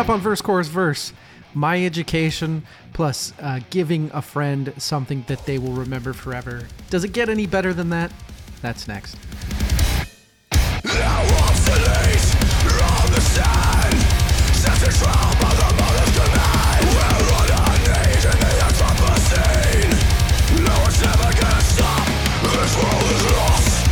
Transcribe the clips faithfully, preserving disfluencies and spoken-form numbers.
up on Verse Chorus Verse. My education plus uh, giving a friend something that they will remember forever. Does it get any better than that? That's next. Thou obsolete, wrong the sand, set the trial by the mother's command. We're on our knees in the Anthropocene. No one's never gonna stop, this world is lost.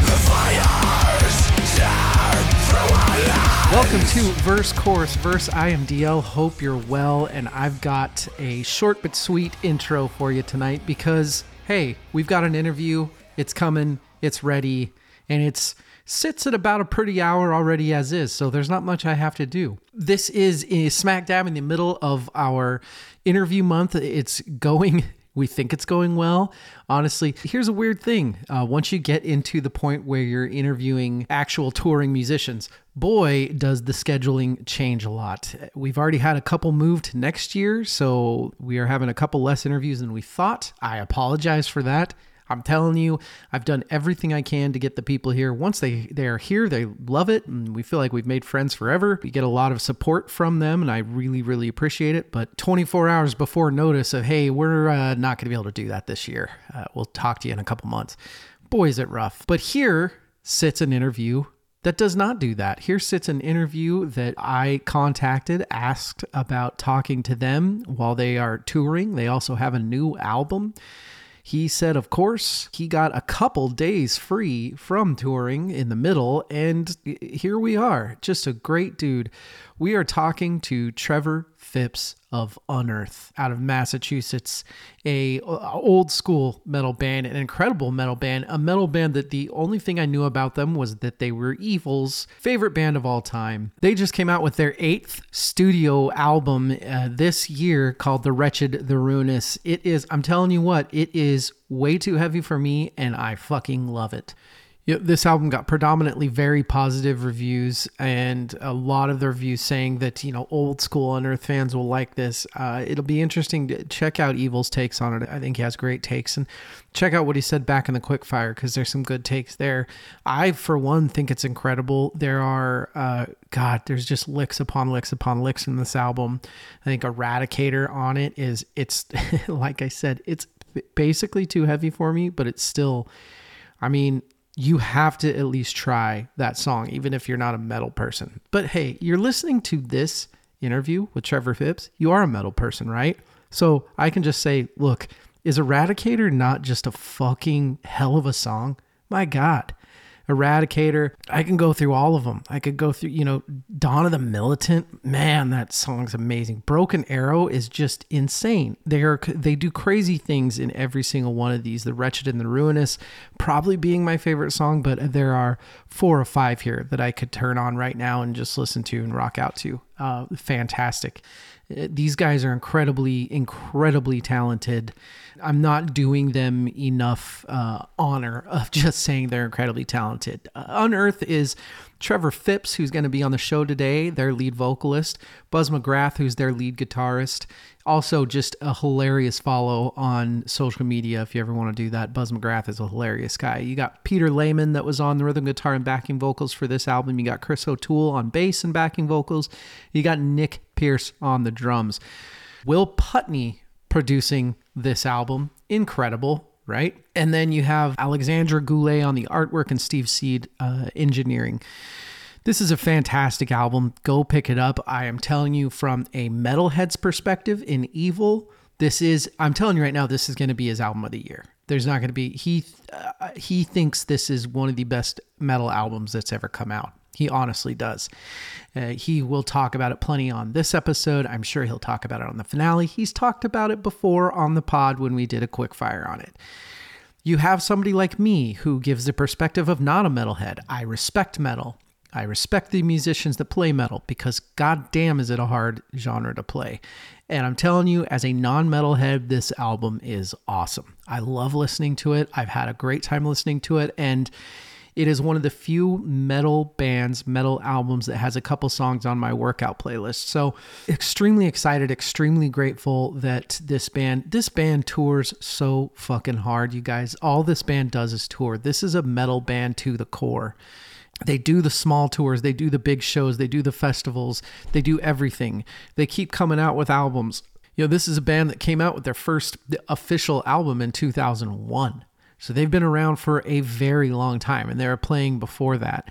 The fires tear through our lives. Welcome to Verse Chorus Verse. I am D L, hope you're well, and I've got a short but sweet intro for you tonight because, hey, we've got an interview, it's coming, it's ready, and it's sits at about a pretty hour already as is, so there's not much I have to do. This is a smack dab in the middle of our interview month. It's going, we think it's going well. Honestly, here's a weird thing. Uh, once you get into the point where you're interviewing actual touring musicians, boy, does the scheduling change a lot. We've already had a couple move to next year, so we are having a couple less interviews than we thought. I apologize for that. I'm telling you, I've done everything I can to get the people here. Once they, they are here, they love it, and we feel like we've made friends forever. We get a lot of support from them, and I really, really appreciate it. But twenty-four hours before notice of, hey, we're uh, not going to be able to do that this year. Uh, we'll talk to you in a couple months. Boy, is it rough. But here sits an interview that does not do that. Here sits an interview that I contacted, asked about talking to them while they are touring. They also have a new album. He said, of course, he got a couple days free from touring in the middle, and here we are. Just a great dude. We are talking to Trevor Phipps of Unearth out of Massachusetts, a old school metal band, an incredible metal band, a metal band that the only thing I knew about them was that they were Evil's favorite band of all time. They just came out with their eighth studio album uh, this year called The Wretched, The Ruinous. It is, I'm telling you what, it is way too heavy for me, and I fucking love it. This album got predominantly very positive reviews, and a lot of the reviews saying that, you know, old school Unearth fans will like this. Uh, it'll be interesting to check out Evil's takes on it. I think he has great takes, and check out what he said back in the quickfire because there's some good takes there. I, for one, think it's incredible. There are, uh, God, there's just licks upon licks upon licks in this album. I think Eradicator on it is, it's, like I said, it's basically too heavy for me, but it's still, I mean, you have to at least try that song, even if you're not a metal person. But hey, you're listening to this interview with Trevor Phipps. You are a metal person, right? So I can just say, look, is Eradicator not just a fucking hell of a song? My God. Eradicator, I can go through all of them. I could go through, you know, Dawn of the Militant. Man, that song's amazing. Broken Arrow is just insane. They are they do crazy things in every single one of these. The Wretched and the Ruinous probably being my favorite song, but there are four or five here that I could turn on right now and just listen to and rock out to. Uh, fantastic. These guys are incredibly, incredibly talented. I'm not doing them enough uh, honor of just saying they're incredibly talented. Uh, Unearth is Trevor Phipps, who's going to be on the show today, their lead vocalist, Buzz McGrath, who's their lead guitarist, also just a hilarious follow on social media if you ever want to do that. Buzz McGrath is a hilarious guy. You got Peter Lehman that was on the rhythm guitar and backing vocals for this album. You got Chris O'Toole on bass and backing vocals. You got Nick Pierce on the drums. Will Putney producing this album. Incredible, right? And then you have Alexandra Goulet on the artwork and Steve Seed uh, engineering. This is a fantastic album. Go pick it up. I am telling you, from a metalhead's perspective in Evil, this is, I'm telling you right now, this is going to be his album of the year. There's not going to be, he, uh, he thinks this is one of the best metal albums that's ever come out. He honestly does. Uh, he will talk about it plenty on this episode. I'm sure he'll talk about it on the finale. He's talked about it before on the pod when we did a quick fire on it. You have somebody like me who gives the perspective of not a metalhead. I respect metal. I respect the musicians that play metal because goddamn is it a hard genre to play. And I'm telling you, as a non-metalhead, this album is awesome. I love listening to it. I've had a great time listening to it. And it is one of the few metal bands, metal albums that has a couple songs on my workout playlist. So extremely excited, extremely grateful that this band, this band tours so fucking hard, you guys. All this band does is tour. This is a metal band to the core. They do the small tours, they do the big shows, they do the festivals, they do everything. They keep coming out with albums. You know, this is a band that came out with their first official album in two thousand one. So they've been around for a very long time, and they were playing before that.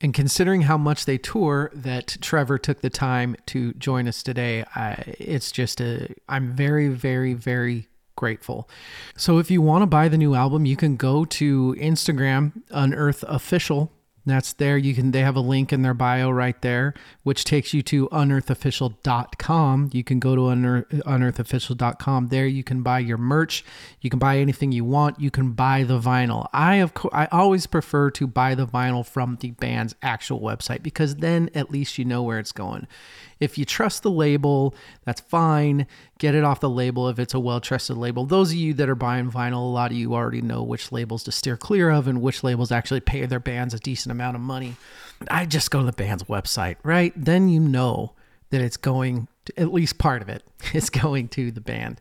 And considering how much they tour, that Trevor took the time to join us today, I, it's just a, I'm very, very, very grateful. So if you want to buy the new album, you can go to Instagram, Unearth Official. That's there. You can, they have a link in their bio right there, which takes you to unearth official dot com. You can go to unearth official dot com. There you can buy your merch. You can buy anything you want. You can buy the vinyl. I of co- I always prefer to buy the vinyl from the band's actual website, because then at least you know where it's going. If you trust the label, that's fine. Get it off the label if it's a well-trusted label. Those of you that are buying vinyl, a lot of you already know which labels to steer clear of and which labels actually pay their bands a decent amount of money. I just go to the band's website, right? Then you know that it's going, to, at least part of it is going to the band.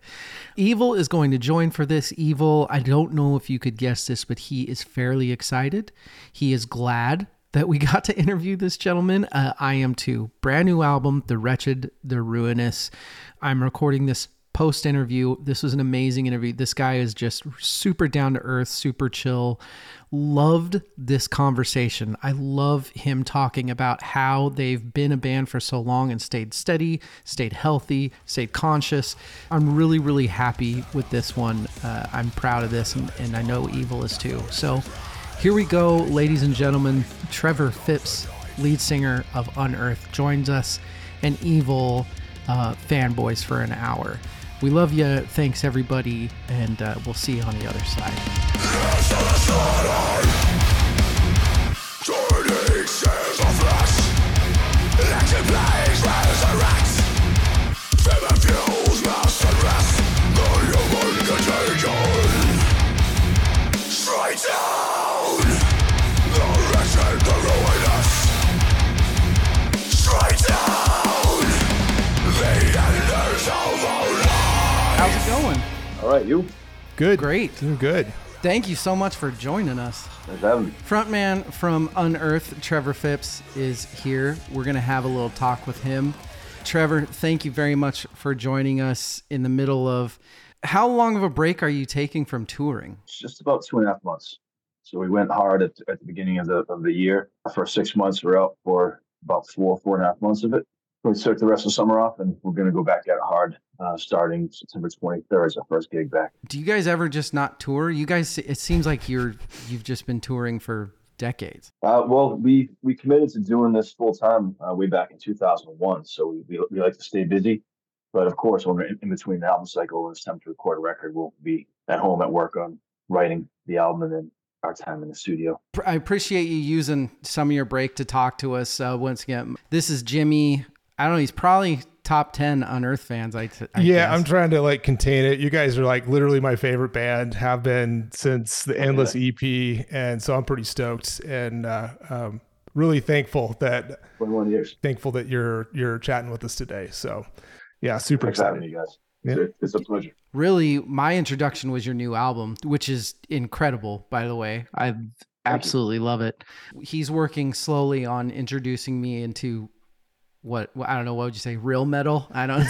Evil is going to join for this. Evil, I don't know if you could guess this, but he is fairly excited. He is glad that we got to interview this gentleman. Uh, I am too. Brand new album, The Wretched, The Ruinous. I'm recording this post-interview. This was an amazing interview. This guy is just super down to earth, super chill. Loved this conversation. I love him talking about how they've been a band for so long and stayed steady, stayed healthy, stayed conscious. I'm really, really happy with this one. Uh, I'm proud of this, and, and I know Evil is too. So here we go, ladies and gentlemen. Trevor Phipps, lead singer of Unearth, joins us, and Evil uh, fanboys for an hour. We love you. Thanks, everybody, and uh, we'll see you on the other side. How's it going? All right, you? Good. Great. Doing good. Thank you so much for joining us. Thanks for having me. Frontman from Unearth, Trevor Phipps, is here. We're going to have a little talk with him. Trevor, thank you very much for joining us in the middle of... How long of a break are you taking from touring? It's just about two and a half months. So we went hard at, at the beginning of the of the year. For six months, we're out for about four, four and a half months of it. We took the rest of the summer off, and we're going to go back at it hard uh, starting September twenty-third is our first gig back. Do you guys ever just not tour? You guys, it seems like you're, you've just been touring for decades. Uh, well, we, we committed to doing this full time uh, way back in two thousand one. So we, we we like to stay busy. But of course, when we're in, in between the album cycle, when it's time to record a record, we'll be at home at work on writing the album and then our time in the studio. I appreciate you using some of your break to talk to us. Uh, once again, this is Jimmy. I don't know. He's probably top ten Unearth fans. I, t- I yeah, guess. I'm trying to like contain it. You guys are like literally my favorite band, have been since the Endless E P. And so I'm pretty stoked and uh, um, really thankful that twenty-one years. Thankful that you're, you're chatting with us today. So yeah, super Thanks excited. Having you guys. Yeah. It's a pleasure. Really, my introduction was your new album, which is incredible, by the way. I absolutely love it. He's working slowly on introducing me into what, I don't know, what would you say, real metal? I don't know.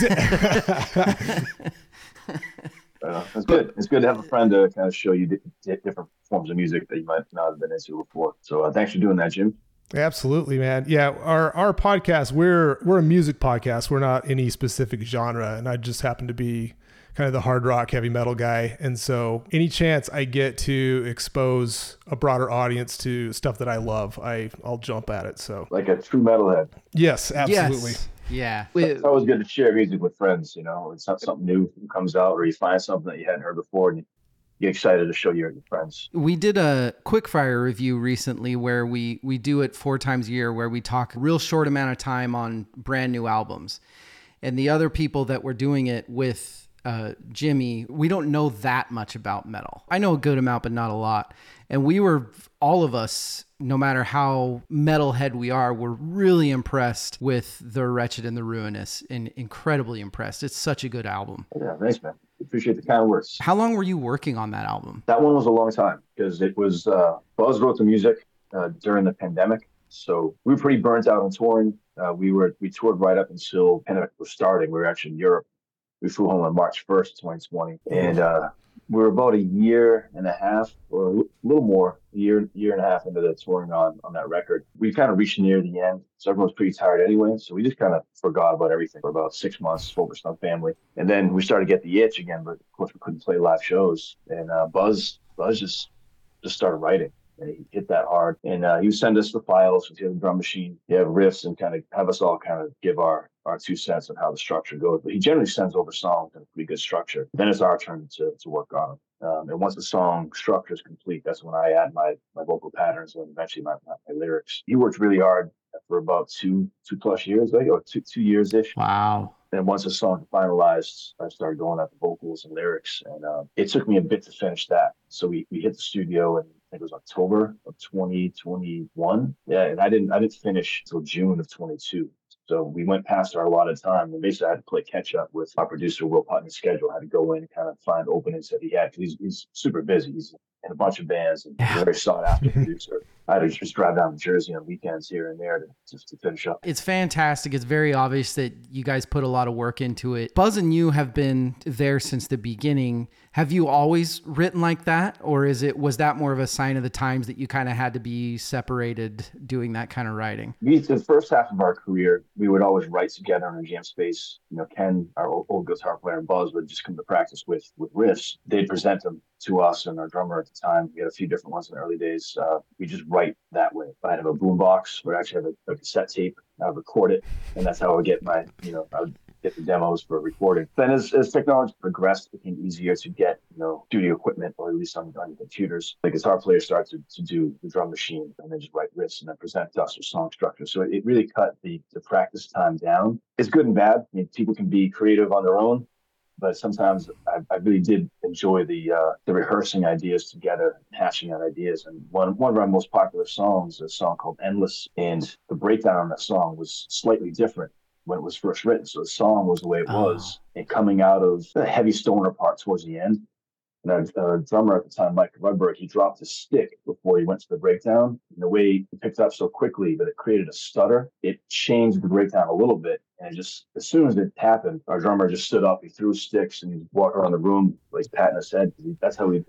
It's good. It's good to have a friend to kind of show you di- di- different forms of music that you might not have been into before. So uh, thanks for doing that, Jim. Absolutely, man. Yeah, our our podcast, we're we're a music podcast. We're not any specific genre, and I just happen to be kind of the hard rock, heavy metal guy. And so any chance I get to expose a broader audience to stuff that I love, I, I'll jump at it. So like a true metalhead. Yes, absolutely. Yes. Yeah. It's always good to share music with friends, you know. It's not something new comes out, or you find something that you hadn't heard before and you You're excited to show your friends. We did a quickfire review recently where we, we do it four times a year, where we talk a real short amount of time on brand new albums. And the other people that were doing it with uh, Jimmy, we don't know that much about metal. I know a good amount, but not a lot. And we were, all of us, no matter how metalhead we are, we're really impressed with The Wretched and The Ruinous, and incredibly impressed. It's such a good album. Yeah, thanks, man. Appreciate the kind words. How long were you working on that album? That one was a long time because it was uh, Buzz wrote the music. uh, during the pandemic. So we were pretty burnt out on touring. Uh, we were we toured right up until the pandemic was starting. We were actually in Europe. We flew home on March first, twenty twenty. And uh, we were about a year and a half, or a little more, a year, year and a half into the touring on, on that record. We kind of reached near the end. So everyone was pretty tired anyway. So we just kind of forgot about everything for about six months, focused on family. And then we started to get the itch again, but of course we couldn't play live shows. And uh, Buzz, Buzz just, just started writing. And he hit that hard. And uh, he would send us the files with the drum machine. He had riffs and kind of have us all kind of give our, our two cents on how the structure goes. But he generally sends over songs in a pretty good structure. Then it's our turn to, to work on them. Um, and once the song structure is complete, that's when I add my, my vocal patterns and eventually my, my, my lyrics. He worked really hard for about two two plus years, right? Or two two years ish. Wow. And once the song finalized, I started going at the vocals and lyrics. And um, it took me a bit to finish that. So we, we hit the studio and I think it was October of twenty twenty-one. Yeah, and I didn't I didn't finish till June of twenty-two. So we went past our allotted time, and basically I had to play catch up with our producer, Will Putney's schedule. I had to go in and kind of find openings that he had, because he's, he's super busy. He's in a bunch of bands and yeah. very sought after producer. I had to just drive down to Jersey on weekends here and there to, just to finish up. It's fantastic. It's very obvious that you guys put a lot of work into it. Buzz and you have been there since the beginning. Have you always written like that? Or is it, was that more of a sign of the times that you kind of had to be separated doing that kind of writing? We, the first half of our career, we would always write together in a jam space. You know, Ken, our old, old guitar player, and Buzz would just come to practice with, with riffs. They'd present them to us and our drummer at the time. We had a few different ones in the early days. Uh, we just write that way. I'd have a boombox, or actually have a, a cassette tape. I would record it, and that's how I would get my, you know, I would get the demos for recording. Then as, as technology progressed, it became easier to get, you know, studio equipment, or at least on, on computers. The guitar player started to, to do the drum machine and then just write riffs and then present to us with song structure. So it, it really cut the, the practice time down. It's good and bad. I mean, people can be creative on their own, but sometimes I, I really did enjoy the uh, the rehearsing ideas together, hashing out ideas. And one one of our most popular songs, a song called Endless, and the breakdown on that song was slightly different when it was first written. So the song was the way it oh. was, and coming out of the heavy stoner part towards the end. And our, our drummer at the time, Mike Rudberg, he dropped his stick before he went to the breakdown. And the way he picked up so quickly that it created a stutter, it changed the breakdown a little bit. And it just, as soon as it happened, our drummer just stood up. He threw sticks and he walked around the room, like patting his head. That's how he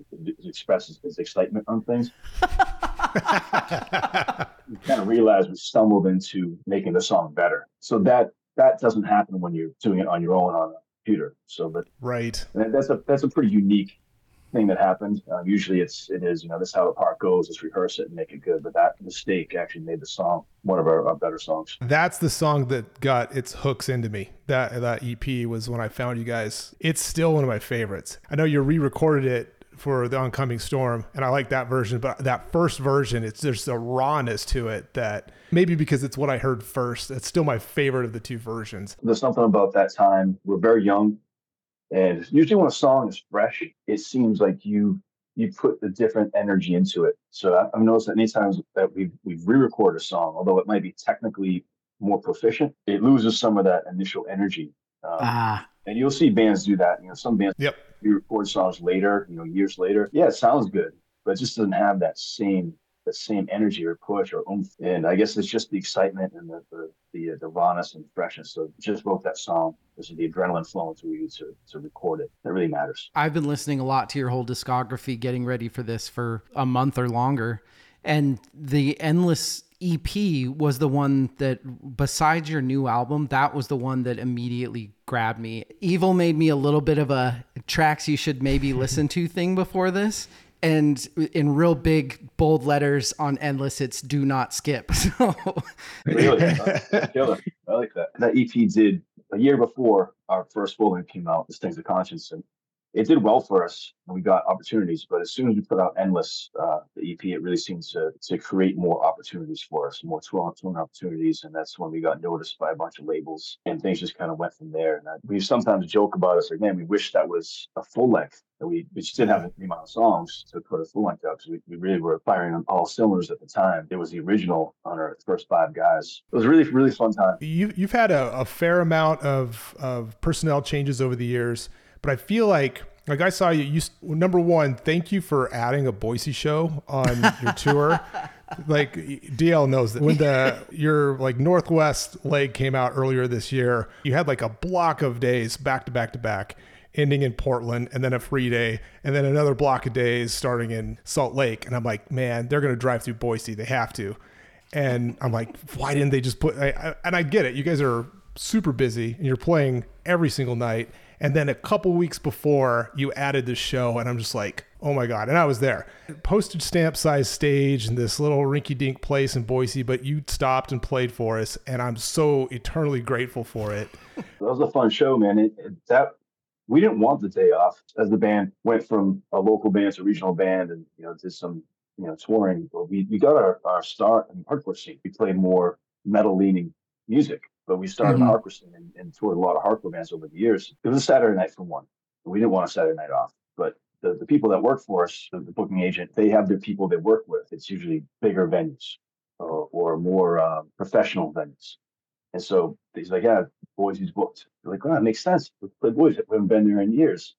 expresses his excitement on things. We kind of realized we stumbled into making the song better. So that that doesn't happen when you're doing it on your own on a computer. So that right. That's a that's a pretty unique thing that happened. Uh, usually it's it is, you know, this is how the part goes, let's rehearse it and make it good. But that mistake actually made the song one of our, our better songs. That's the song that got its hooks into me. That that E P was when I found you guys. It's still one of my favorites. I know you re-recorded it for The Oncoming Storm, and I like that version, but that first version, it's there's a rawness to it that, maybe because it's what I heard first, it's still my favorite of the two versions. There's something about that time. We're very young. And usually when a song is fresh, it seems like you you put the different energy into it. So I've noticed that many times that we've, we've re-recorded a song, although it might be technically more proficient, it loses some of that initial energy. Um, ah. And you'll see bands do that. You know, some bands yep. re-record songs later, you know, years later. Yeah, it sounds good, but it just doesn't have that same that same energy or push or oomph. And I guess it's just the excitement and the the the, the rawness and freshness of just both that song. This is the adrenaline flowing through you to, to record it. That really matters. I've been listening a lot to your whole discography, getting ready for this for a month or longer. And the Endless E P was the one that, besides your new album, that was the one that immediately grabbed me. Evil made me a little bit of a tracks you should maybe listen to thing before this. And in real big, bold letters on Endless, it's do not skip. So. Really? That's killer. I like that. That E P did a year before our first full length came out, The Stings of Conscience. And it did well for us, and we got opportunities. But as soon as we put out Endless, uh, the E P, it really seemed to, to create more opportunities for us, more touring opportunities. And that's when we got noticed by a bunch of labels. And things just kind of went from there. And I, we sometimes joke about it, like, man, we wish that was a full length. And we, we just didn't have the amount of songs to put a full length out, because we, we really were firing on all cylinders at the time. It was the original on our first five guys. It was a really, really fun time. You, you've had a, a fair amount of, of personnel changes over the years. But I feel like, like I saw you, you, number one, thank you for adding a Boise show on your tour. like D L knows that when the your like Northwest leg came out earlier this year, you had like a block of days back to back to back, ending in Portland, and then a free day, and then another block of days starting in Salt Lake. And I'm like, man, they're going to drive through Boise. They have to. And I'm like, why didn't they just put, I, I, and I get it. You guys are super busy and you're playing every single night. And then a couple weeks before you added this show, and I'm just like, oh my God. And I was there. Postage stamp size stage in this little rinky dink place in Boise, but you stopped and played for us. And I'm so eternally grateful for it. That was a fun show, man. It, it, that, we didn't want the day off as the band went from a local band to a regional band and, you know, to some, you know, touring. But we, we got our, our start in the hardcore scene. We played more metal leaning music, but we started mm-hmm. hardcore scene and, and toured a lot of hardcore bands over the years. It was a Saturday night for one. We didn't want a Saturday night off, but the, the people that work for us, the, the booking agent, they have their people they work with. It's usually bigger venues or, or more uh, professional venues. And so he's like, yeah, Boise's booked. They're like, oh, that makes sense. Let's play Boise. We haven't been there in years.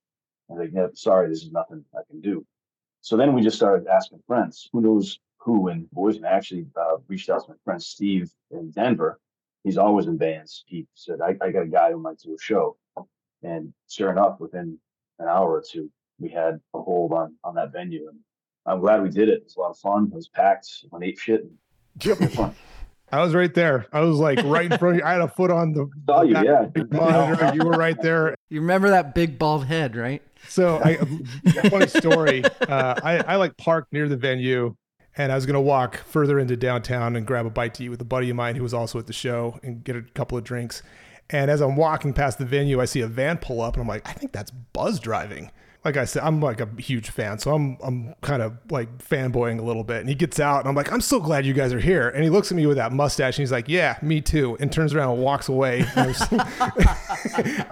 I'm like, yeah, sorry, this is nothing I can do. So then we just started asking friends, who knows who in Boise. And I actually uh, reached out to my friend Steve in Denver. He's always in bands. He said, I, I got a guy who might do a show. And sure enough, within an hour or two, we had a hold on, on that venue. And I'm glad we did it. It was a lot of fun. It was packed. Went ate shit. And it was fun. I was right there. I was like right in front of you. I had a foot on the saw you, yeah. monitor. You were right there. You remember that big bald head, right? So I, funny story. Uh, I, I like parked near the venue and I was going to walk further into downtown and grab a bite to eat with a buddy of mine who was also at the show and get a couple of drinks. And as I'm walking past the venue, I see a van pull up and I'm like, I think that's Buzz driving. Like I said, I'm like a huge fan, so I'm I'm kind of like fanboying a little bit. And he gets out, and I'm like, I'm so glad you guys are here. And he looks at me with that mustache, and he's like, yeah, me too. And turns around and walks away. And was,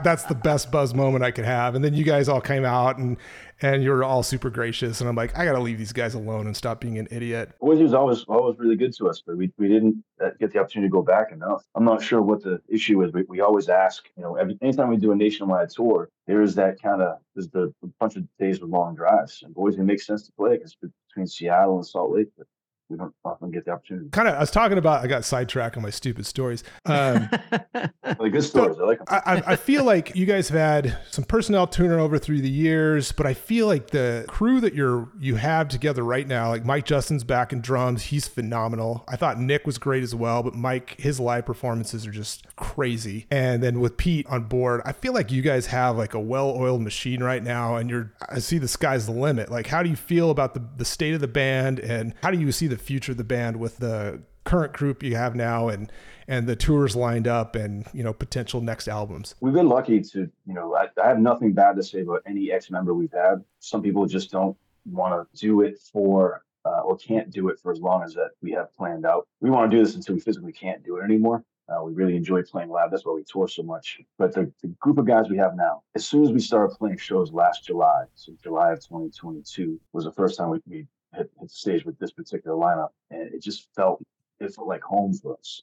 that's the best Buzz moment I could have. And then you guys all came out, and and you were all super gracious. And I'm like, I got to leave these guys alone and stop being an idiot. Boise was always always really good to us, but we, we didn't get the opportunity to go back enough. I'm not sure what the issue is. We, we always ask, you know, every, anytime we do a nationwide tour, there is that kind of, there's the bunch of days with long drives, and Boise makes sense to play because between Seattle and Salt Lake, but we don't often get the opportunity. Kind of, I was talking about, I got sidetracked on my stupid stories. Um, the good stories, so I like them. I, I feel like you guys have had some personnel turnover through the years, but I feel like the crew that you're you have together right now, like Mike Justin's back in drums, he's phenomenal. I thought Nick was great as well, but Mike, his live performances are just crazy. And then with Pete on board, I feel like you guys have like a well-oiled machine right now, and you're I see the sky's the limit. Like, how do you feel about the the state of the band, and how do you see the the future of the band with the current group you have now and and the tours lined up and, you know, potential next albums? We've been lucky to, you know, I, I have nothing bad to say about any ex-member we've had. Some people just don't want to do it for uh, or can't do it for as long as that we have planned out. We want to do this until we physically can't do it anymore. Uh, we really enjoy playing live. That's why we tour so much. But the, the group of guys we have now, as soon as we started playing shows last July, so July of twenty twenty-two was the first time we, we hit the stage with this particular lineup, and it just felt it felt like home for us.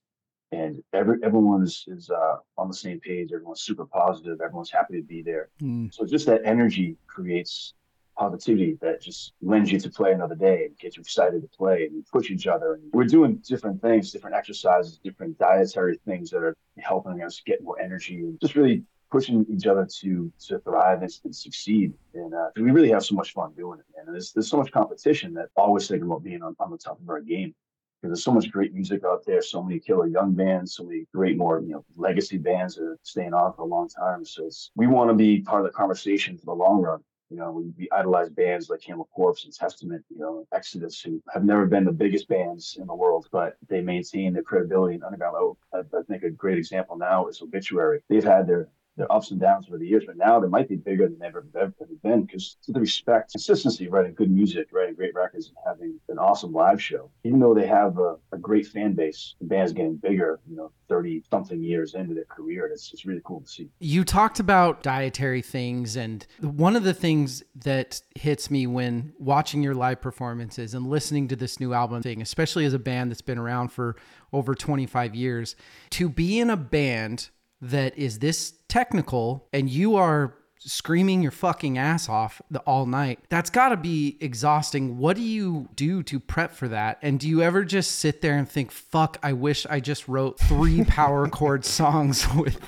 And every everyone is is uh, on the same page. Everyone's super positive. Everyone's happy to be there. Mm. So just that energy creates positivity that just lends you to play another day and gets you excited to play, and you push each other. And we're doing different things, different exercises, different dietary things that are helping us get more energy and just really pushing each other to to thrive and, and succeed. And uh, we really have so much fun doing it, man. And there's, there's so much competition that I always think about being on, on the top of our game. Because there's so much great music out there, so many killer young bands, so many great more, you know, legacy bands that are staying on for a long time. So it's, we want to be part of the conversation for the long run. You know, we, we idolize bands like Camel Corpse and Testament, you know, Exodus, who have never been the biggest bands in the world, but they maintain their credibility in underground. Oh, I, I think a great example now is Obituary. They've had their their ups and downs over the years, but now they might be bigger than they've ever, ever been because to the respect, consistency, writing good music, writing great records, and having an awesome live show. Even though they have a, a great fan base, the band's getting bigger, you know, thirty-something years into their career, and it's, it's really cool to see. You talked about dietary things, and one of the things that hits me when watching your live performances and listening to this new album thing, especially as a band that's been around for over twenty-five years, to be in a band that is this technical and you are screaming your fucking ass off the all night. That's got to be exhausting. What do you do to prep for that? And do you ever just sit there and think, fuck, I wish I just wrote three power chord songs with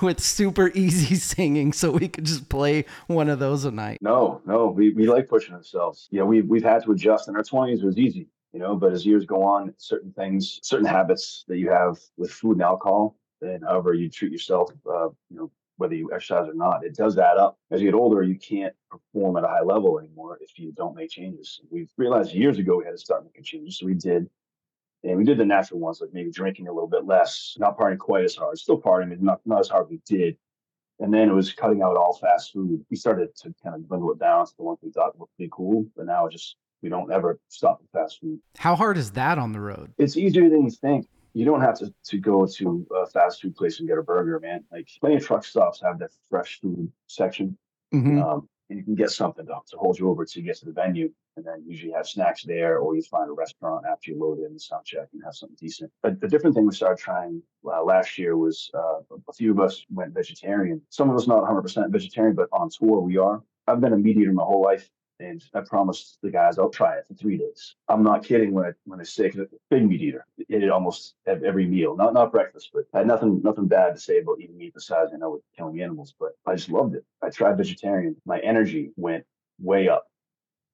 with super easy singing so we could just play one of those a night? No, no, we, we like pushing ourselves. Yeah, we, we've had to adjust. In our twenties, it was easy, you know, but as years go on, certain things, certain habits that you have with food and alcohol, and however you treat yourself, uh, you know, whether you exercise or not, it does add up. As you get older, you can't perform at a high level anymore if you don't make changes. We've realized years ago we had to start making changes, so we did. And we did the natural ones, like maybe drinking a little bit less, not partying quite as hard, still partying, but not, not as hard as we did. And then it was cutting out all fast food. We started to kind of dwindle it down to the ones we thought would be cool, but now it just, we don't ever stop with fast food. How hard is that on the road? It's easier than you think. You don't have to, to go to a fast food place and get a burger, man. Like, plenty of truck stops have that fresh food section. Mm-hmm. Um, and you can get something to, to hold you over till you get to the venue. And then usually have snacks there, or you find a restaurant after you load in and sound check and have something decent. But the different thing we started trying uh, last year was uh, a few of us went vegetarian. Some of us not one hundred percent vegetarian, but on tour we are. I've been a meat eater my whole life. And I promised the guys I'll try it for three days. I'm not kidding when I when I say, 'cause I'm a big meat eater. It, it almost every meal, not not breakfast, but I had nothing nothing bad to say about eating meat besides I know it's killing animals, but I just loved it. I tried vegetarian. My energy went way up,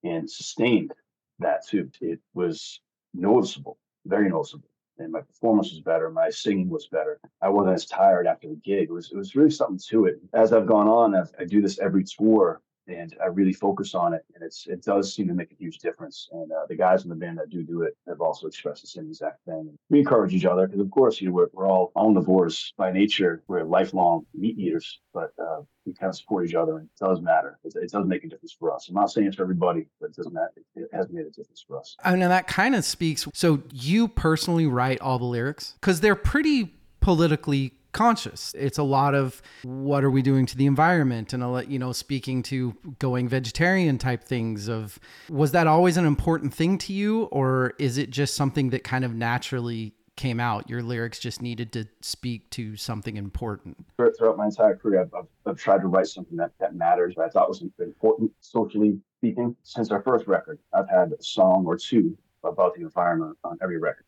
and sustained that too. It was noticeable, very noticeable. And my performance was better. My singing was better. I wasn't as tired after the gig. It was it was really something to it. As I've gone on, I've, I do this every tour. And I really focus on it, and it's it does seem to make a huge difference. And uh, the guys in the band that do do it have also expressed the same exact thing. We encourage each other because, of course, you know, we're we're all omnivores by nature. We're lifelong meat eaters, but uh, we kind of support each other, and it does matter. It, it does make a difference for us. I'm not saying it's for everybody, but it does matter. It, it has made a difference for us. I know that kind of speaks. So you personally write all the lyrics because they're pretty politically conscious. It's a lot of what are we doing to the environment, and you know, speaking to going vegetarian type things. Of was that always an important thing to you, or is it just something that kind of naturally came out? Your lyrics just needed to speak to something important. Throughout my entire career, I've, I've, I've tried to write something that, that matters, that I thought was important socially speaking. Since our first record, I've had a song or two about the environment on every record.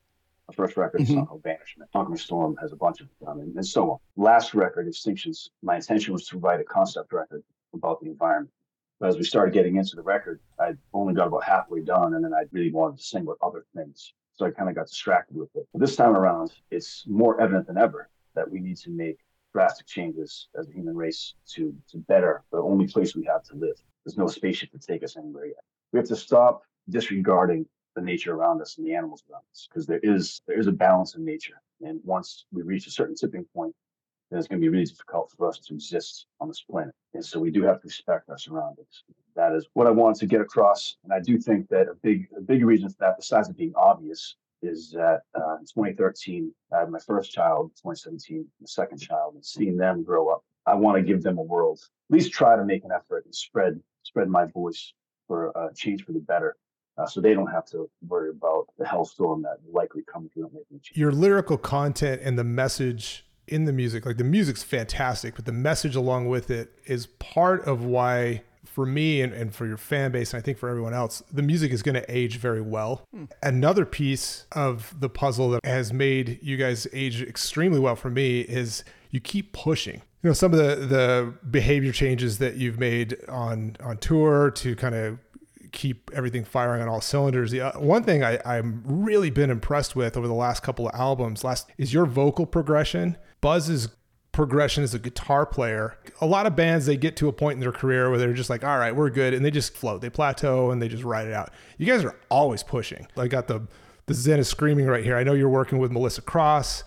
The first record is mm-hmm. called Vanishment. Oncoming Storm has a bunch of them, and, and so on. Last record, Extinctions, my intention was to write a concept record about the environment. But as we started getting into the record, I only got about halfway done, and then I really wanted to sing with other things. So I kind of got distracted with it. But this time around, it's more evident than ever that we need to make drastic changes as a human race to, to better the only place we have to live. There's no spaceship to take us anywhere yet. We have to stop disregarding the nature around us and the animals around us, because there is there is a balance in nature, and once we reach a certain tipping point, then it's going to be really difficult for us to exist on this planet. And so we do have to respect our surroundings. That is what I wanted to get across, and I do think that a big a big reason for that, besides it being obvious, is that uh, in twenty thirteen I had my first child, twenty seventeen the second child, and seeing them grow up, I want to give them a world. At least try to make an effort and spread spread my voice for uh, change for the better. Uh, so they don't have to worry about the hellstorm that likely comes if you don't make any change. Your lyrical content and the message in the music, like the music's fantastic, but the message along with it is part of why, for me and, and for your fan base, and I think for everyone else, the music is going to age very well. Mm. Another piece of the puzzle that has made you guys age extremely well for me is you keep pushing. You know, some of the, the behavior changes that you've made on, on tour to kind of keep everything firing on all cylinders. The uh, one thing I, I'm really been impressed with over the last couple of albums last is your vocal progression. Buzz's progression as a guitar player. A lot of bands, they get to a point in their career where they're just like, all right, we're good. And they just float, they plateau and they just ride it out. You guys are always pushing. I got the, the Zen is screaming right here. I know you're working with Melissa Cross.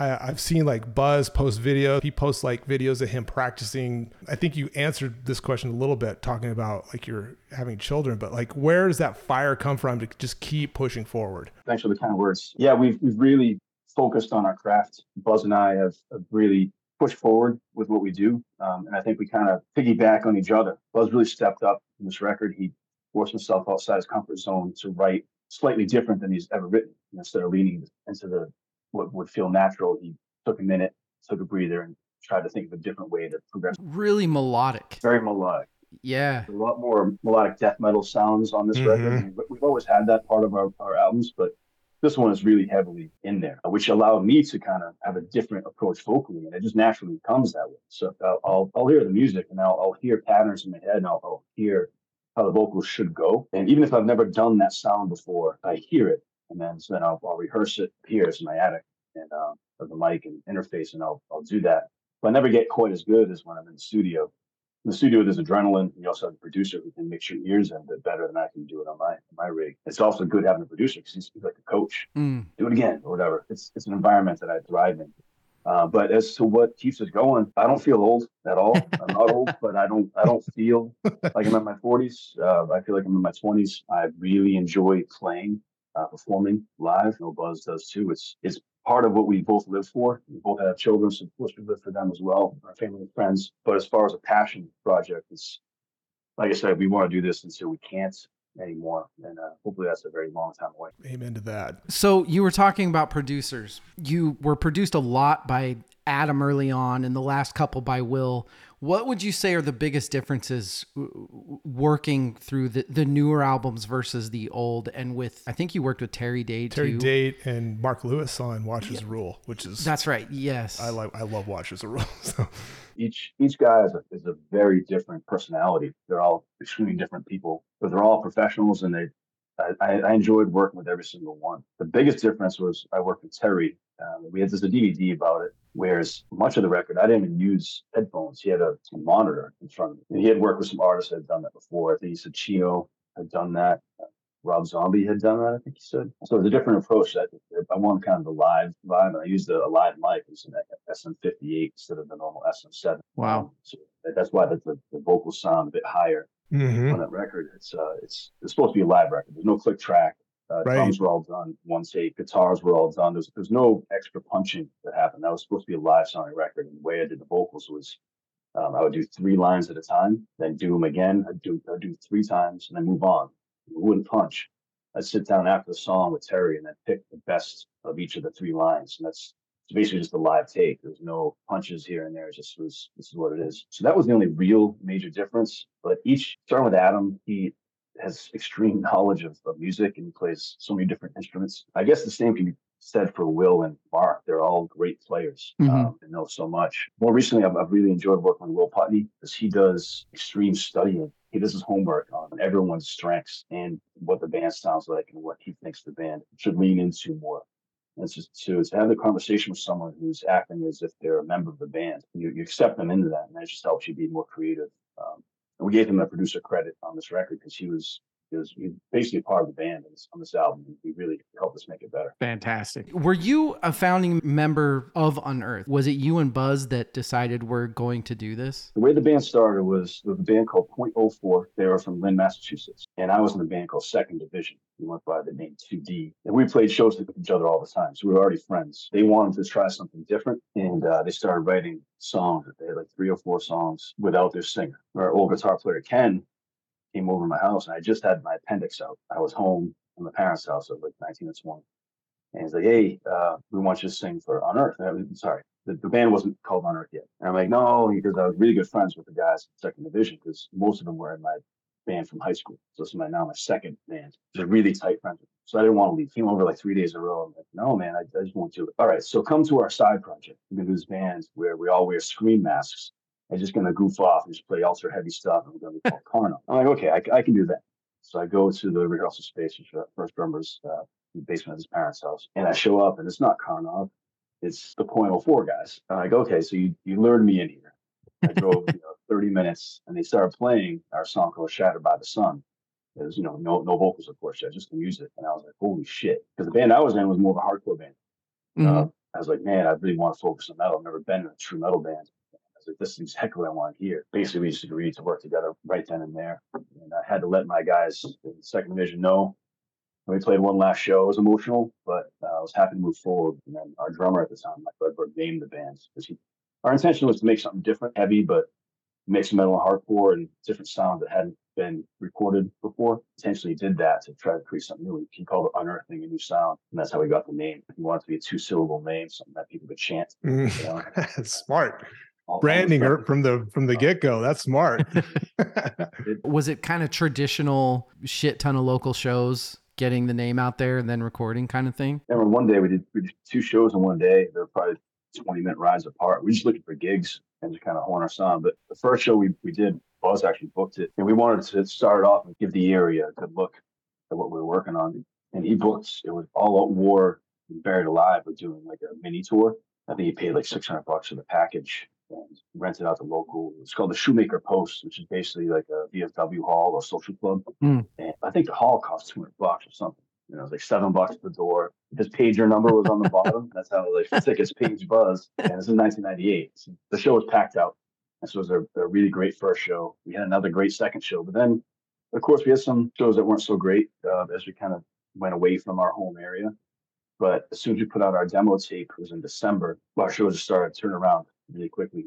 I, I've seen like Buzz post video. He posts like videos of him practicing. I think you answered this question a little bit, talking about like you're having children, but like, where does that fire come from to just keep pushing forward? Thanks for the kind words. Yeah, we've we've really focused on our craft. Buzz and I have, have really pushed forward with what we do. Um, and I think we kind of piggyback on each other. Buzz really stepped up in this record. He forced himself outside his comfort zone to write slightly different than he's ever written. And instead of leaning into the what would feel natural, he took a minute, took a breather, and tried to think of a different way to progress. Really melodic. Very melodic. Yeah. There's a lot more melodic death metal sounds on this mm-hmm. record. We've always had that part of our, our albums, but this one is really heavily in there, which allowed me to kind of have a different approach vocally, and it just naturally comes that way. So I'll I'll, I'll hear the music, and I'll, I'll hear patterns in my head, and I'll, I'll hear how the vocals should go. And even if I've never done that sound before, I hear it, and then so then I'll, I'll rehearse it here. It's in my attic, and um, of the mic and interface, and I'll I'll do that. But I never get quite as good as when I'm in the studio. In the studio, there's adrenaline. You also have a producer who can mix your ears in a bit better than I can do it on my my rig. It's also good having a producer because he's like a coach. Mm. Do it again or whatever. It's it's an environment that I thrive in. Uh, but as to what keeps us going, I don't feel old at all. I'm not old, but I don't I don't feel like I'm in my forties. Uh, I feel like I'm in my twenties. I really enjoy playing, uh, performing live. You know, Buzz does too. It's it's part of what we both live for. We both have children, so of course we live for them as well, our family and friends. But as far as a passion project, it's like I said, we want to do this until we can't anymore. And uh, hopefully that's a very long time away. Amen to that. So you were talking about producers. You were produced a lot by Adam early on and the last couple by Will. What would you say are the biggest differences working through the, the newer albums versus the old? And with, I think you worked with Terry Date Terry too. Date and Mark Lewis on Watchers of yeah. Rule, which is... That's right, yes. I like I love Watchers of Rule. So. Each each guy is a, is a very different personality. They're all extremely different people, but they're all professionals, and they I, I enjoyed working with every single one. The biggest difference was I worked with Terry. Um, we had this a D V D about it, whereas much of the record, I didn't even use headphones. He had a, a monitor in front of me. And he had worked with some artists that had done that before. I think he said Chio had done that. Uh, Rob Zombie had done that, I think he said. So it was a different approach. I, I wanted kind of the live vibe, and I used a, a live mic. It was an S M fifty-eight instead of the normal S M seven. Wow. So that's why the, the, the vocals sound a bit higher mm-hmm. on that record. It's, uh, it's it's supposed to be a live record. There's no click track. Uh, right. Drums were all done one take. Guitars were all done. There's there's no extra punching that happened. That was supposed to be a live sounding record. And the way I did the vocals was, um, I would do three lines at a time, then do them again. I'd do I'd do three times, and then move on. We wouldn't punch. I'd sit down after the song with Terry, and then pick the best of each of the three lines. And that's it's basically just a live take. There's no punches here and there. It just was this is what it is. So that was the only real major difference. But each starting with Adam, he has extreme knowledge of, of music, and plays so many different instruments. I guess the same can be said for Will and Mark. They're all great players. Mm-hmm. Um, they know so much. More recently, I've, I've really enjoyed working with Will Putney because he does extreme studying. He does his homework on everyone's strengths and what the band sounds like and what he thinks the band should lean into more. And so, so to have the conversation with someone who's acting as if they're a member of the band, you, you accept them into that, and that just helps you be more creative. Um, And we gave him a producer credit on this record because he was, he was he was basically part of the band on this album. He really helped us make it better. Fantastic. Were you a founding member of Unearth? Was it you and Buzz that decided we're going to do this? The way the band started was with a band called point oh four. They were from Lynn, Massachusetts. And I was in a band called Second Division. We went by the name two D. And we played shows with each other all the time. So we were already friends. They wanted to try something different. And uh, they started writing songs. They had like three or four songs without their singer. Our old guitar player, Ken, came over to my house, and I just had my appendix out. I was home in my parents' house. I was like nineteen or twenty. And he's like, hey, uh, we want you to sing for Unearth. And I was, I'm sorry. The, the band wasn't called Unearth yet. And I'm like, no, because I was really good friends with the guys in Second Division because most of them were in my band from high school. So this is my now my second band. They're really tight friends. So I didn't want to leave. Came over like three days in a row. I'm like, no, man, I, I just won't do it. All right, so come to our side project. We're going to do this band where we all wear screen masks. I'm just going to goof off and just play ultra heavy stuff. And we're going to be called Carno. I'm like, okay, I, I can do that. So I go to the rehearsal space, which first drummer's uh, in the basement of his parents' house. And I show up, and it's not Carno. It's the point oh four guys. And I go, okay, so you, you lured me in here. I drove you know, thirty minutes, and they started playing our song called Shattered by the Sun. It was, you know, no, no vocals, of course, just the music. And I was like, holy shit. Because the band I was in was more of a hardcore band. Mm-hmm. Uh, I was like, man, I really want to focus on metal. I've never been in a true metal band. This is exactly what I want to hear. Basically, we just agreed to work together right then and there. And I had to let my guys in Second Division know. We played one last show. It was emotional, but uh, I was happy to move forward. And then our drummer at the time, Mike Rudberg, named the band. He, our intention was to make something different, heavy, but mix metal and hardcore and different sounds that hadn't been recorded before. Potentially did that to try to create something new. He called it Unearthing a New Sound, and that's how we got the name. He wanted to be a two-syllable name, something that people could chant. Mm, you know? That's smart. branding her from the from the get-go. That's smart. Was it kind of traditional shit ton of local shows, getting the name out there and then recording kind of thing? I remember one day we did, we did two shows in one day. They were probably twenty minute rides apart. We were just looking for gigs and just kind of hone our sound. But the first show we, we did, Buzz actually booked it, and we wanted to start off and give the area a good look at what we were working on. And he booked, it was All Out War and Buried Alive. We're doing like a mini tour. I think he paid like six hundred bucks for the package and rented out the local. It's called the Shoemaker Post, which is basically like a V F W hall or social club. Mm. And I think the hall cost two hundred bucks or something. You know, it was like seven bucks at the door. His pager number was on the bottom. That's how like the tickets page Buzz. And this is nineteen ninety-eight. So the show was packed out. This was a, a really great first show. We had another great second show. But then, of course, we had some shows that weren't so great uh, as we kind of went away from our home area. But as soon as we put out our demo tape, it was in December, our shows just started to turn around really quickly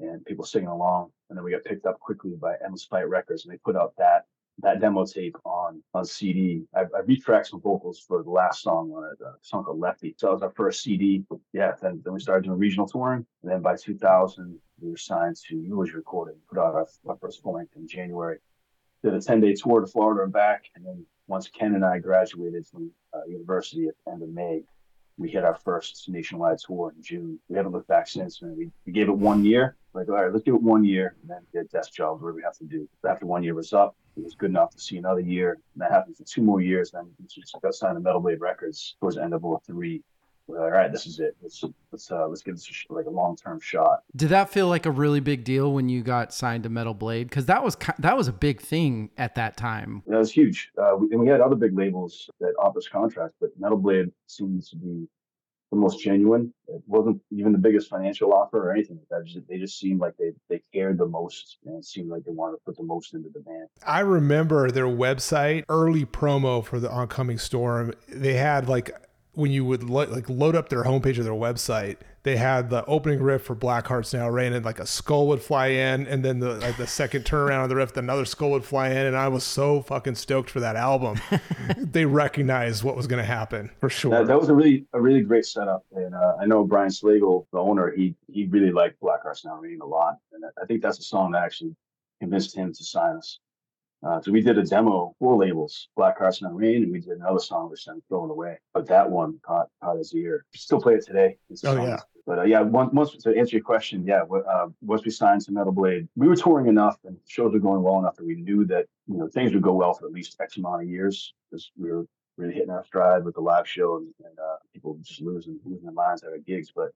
and people singing along. And then we got picked up quickly by Endless Fight Records, and they put out that that demo tape on, on C D. I, I retracked some vocals for the last song on it, a song called Lefty. So that was our first C D. Yeah, then, then we started doing regional touring. And then by two thousand, we were signed to Eulogy Recording, put out our, our first full length in January. Did a ten-day tour to Florida and back. And then once Ken and I graduated from uh, university at the end of May, we hit our first nationwide tour in June. We haven't looked back since, man. We, we gave it one year. Like, all right, let's do it one year, and then get desk jobs, whatever we have to do. After one year was up, it was good enough to see another year, and that happened for two more years. Then we just got signed to Metal Blade Records towards the end of oh three. We're like, all right, this is it. Let's let's uh, let's give this a sh- like a long term shot. Did that feel like a really big deal when you got signed to Metal Blade? Because that was that was a big thing at that time. That was huge, uh, we, and we had other big labels that offered us contracts, but Metal Blade seemed to be the most genuine. It wasn't even the biggest financial offer or anything like that. They just seemed like they, they cared the most, and it seemed like they wanted to put the most into the band. I remember their website early promo for the Oncoming Storm. They had like, when you would lo- like load up their homepage of their website, they had the opening riff for Black Hearts Now Rain, and like a skull would fly in, and then the like the second turnaround of the riff, another skull would fly in, and I was so fucking stoked for that album. They recognized what was going to happen for sure. That, that was a really a really great setup, and uh, I know Brian Slagle, the owner, he he really liked Black Hearts Now Rain a lot, and I think that's a song that actually convinced him to sign us. Uh, so we did a demo, four labels, Black Hearts Now Rain, and we did another song which I'm throwing away. But that one caught caught his ear. Still play it today. It's oh, yeah. But uh, yeah, once, once to answer your question, yeah, uh, once we signed to Metal Blade, we were touring enough and shows were going well enough that we knew that, you know, things would go well for at least X amount of years, because we were really hitting our stride with the live show, and, and uh, people just losing losing their minds at our gigs. But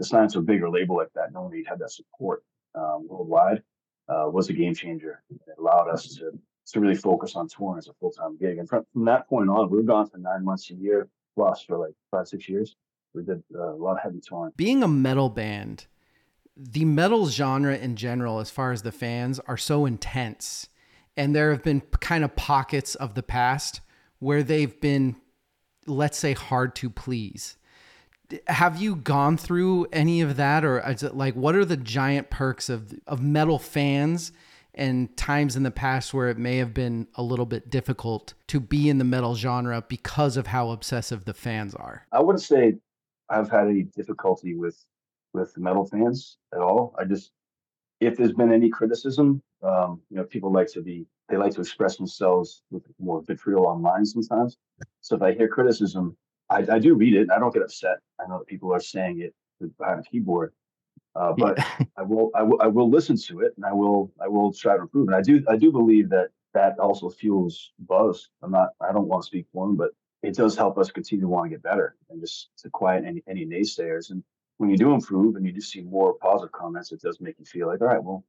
to sign to a bigger label like that, knowing you'd have that support um, worldwide, Uh, was a game changer. It allowed us to, to really focus on touring as a full-time gig. And from, from that point on, we were gone for nine months a year, plus for like five, six years. We did uh, a lot of heavy touring. Being a metal band, the metal genre in general, as far as the fans, are so intense. And there have been kind of pockets of the past where they've been, let's say, hard to please. Have you gone through any of that, or is it like, what are the giant perks of, of metal fans and times in the past where it may have been a little bit difficult to be in the metal genre because of how obsessive the fans are? I wouldn't say I've had any difficulty with, with metal fans at all. I just, if there's been any criticism, um, you know, people like to be, they like to express themselves with more vitriol online sometimes. So if I hear criticism, I, I do read it, and I don't get upset. I know that people are saying it behind a keyboard, uh, but yeah. I will, I will, I will listen to it, and I will, I will try to improve. And I do, I do believe that that also fuels Buzz. I'm not, I don't want to speak for him, but it does help us continue to want to get better and just to quiet any, any naysayers. And when you do improve and you just see more positive comments, it does make you feel like, all right, well,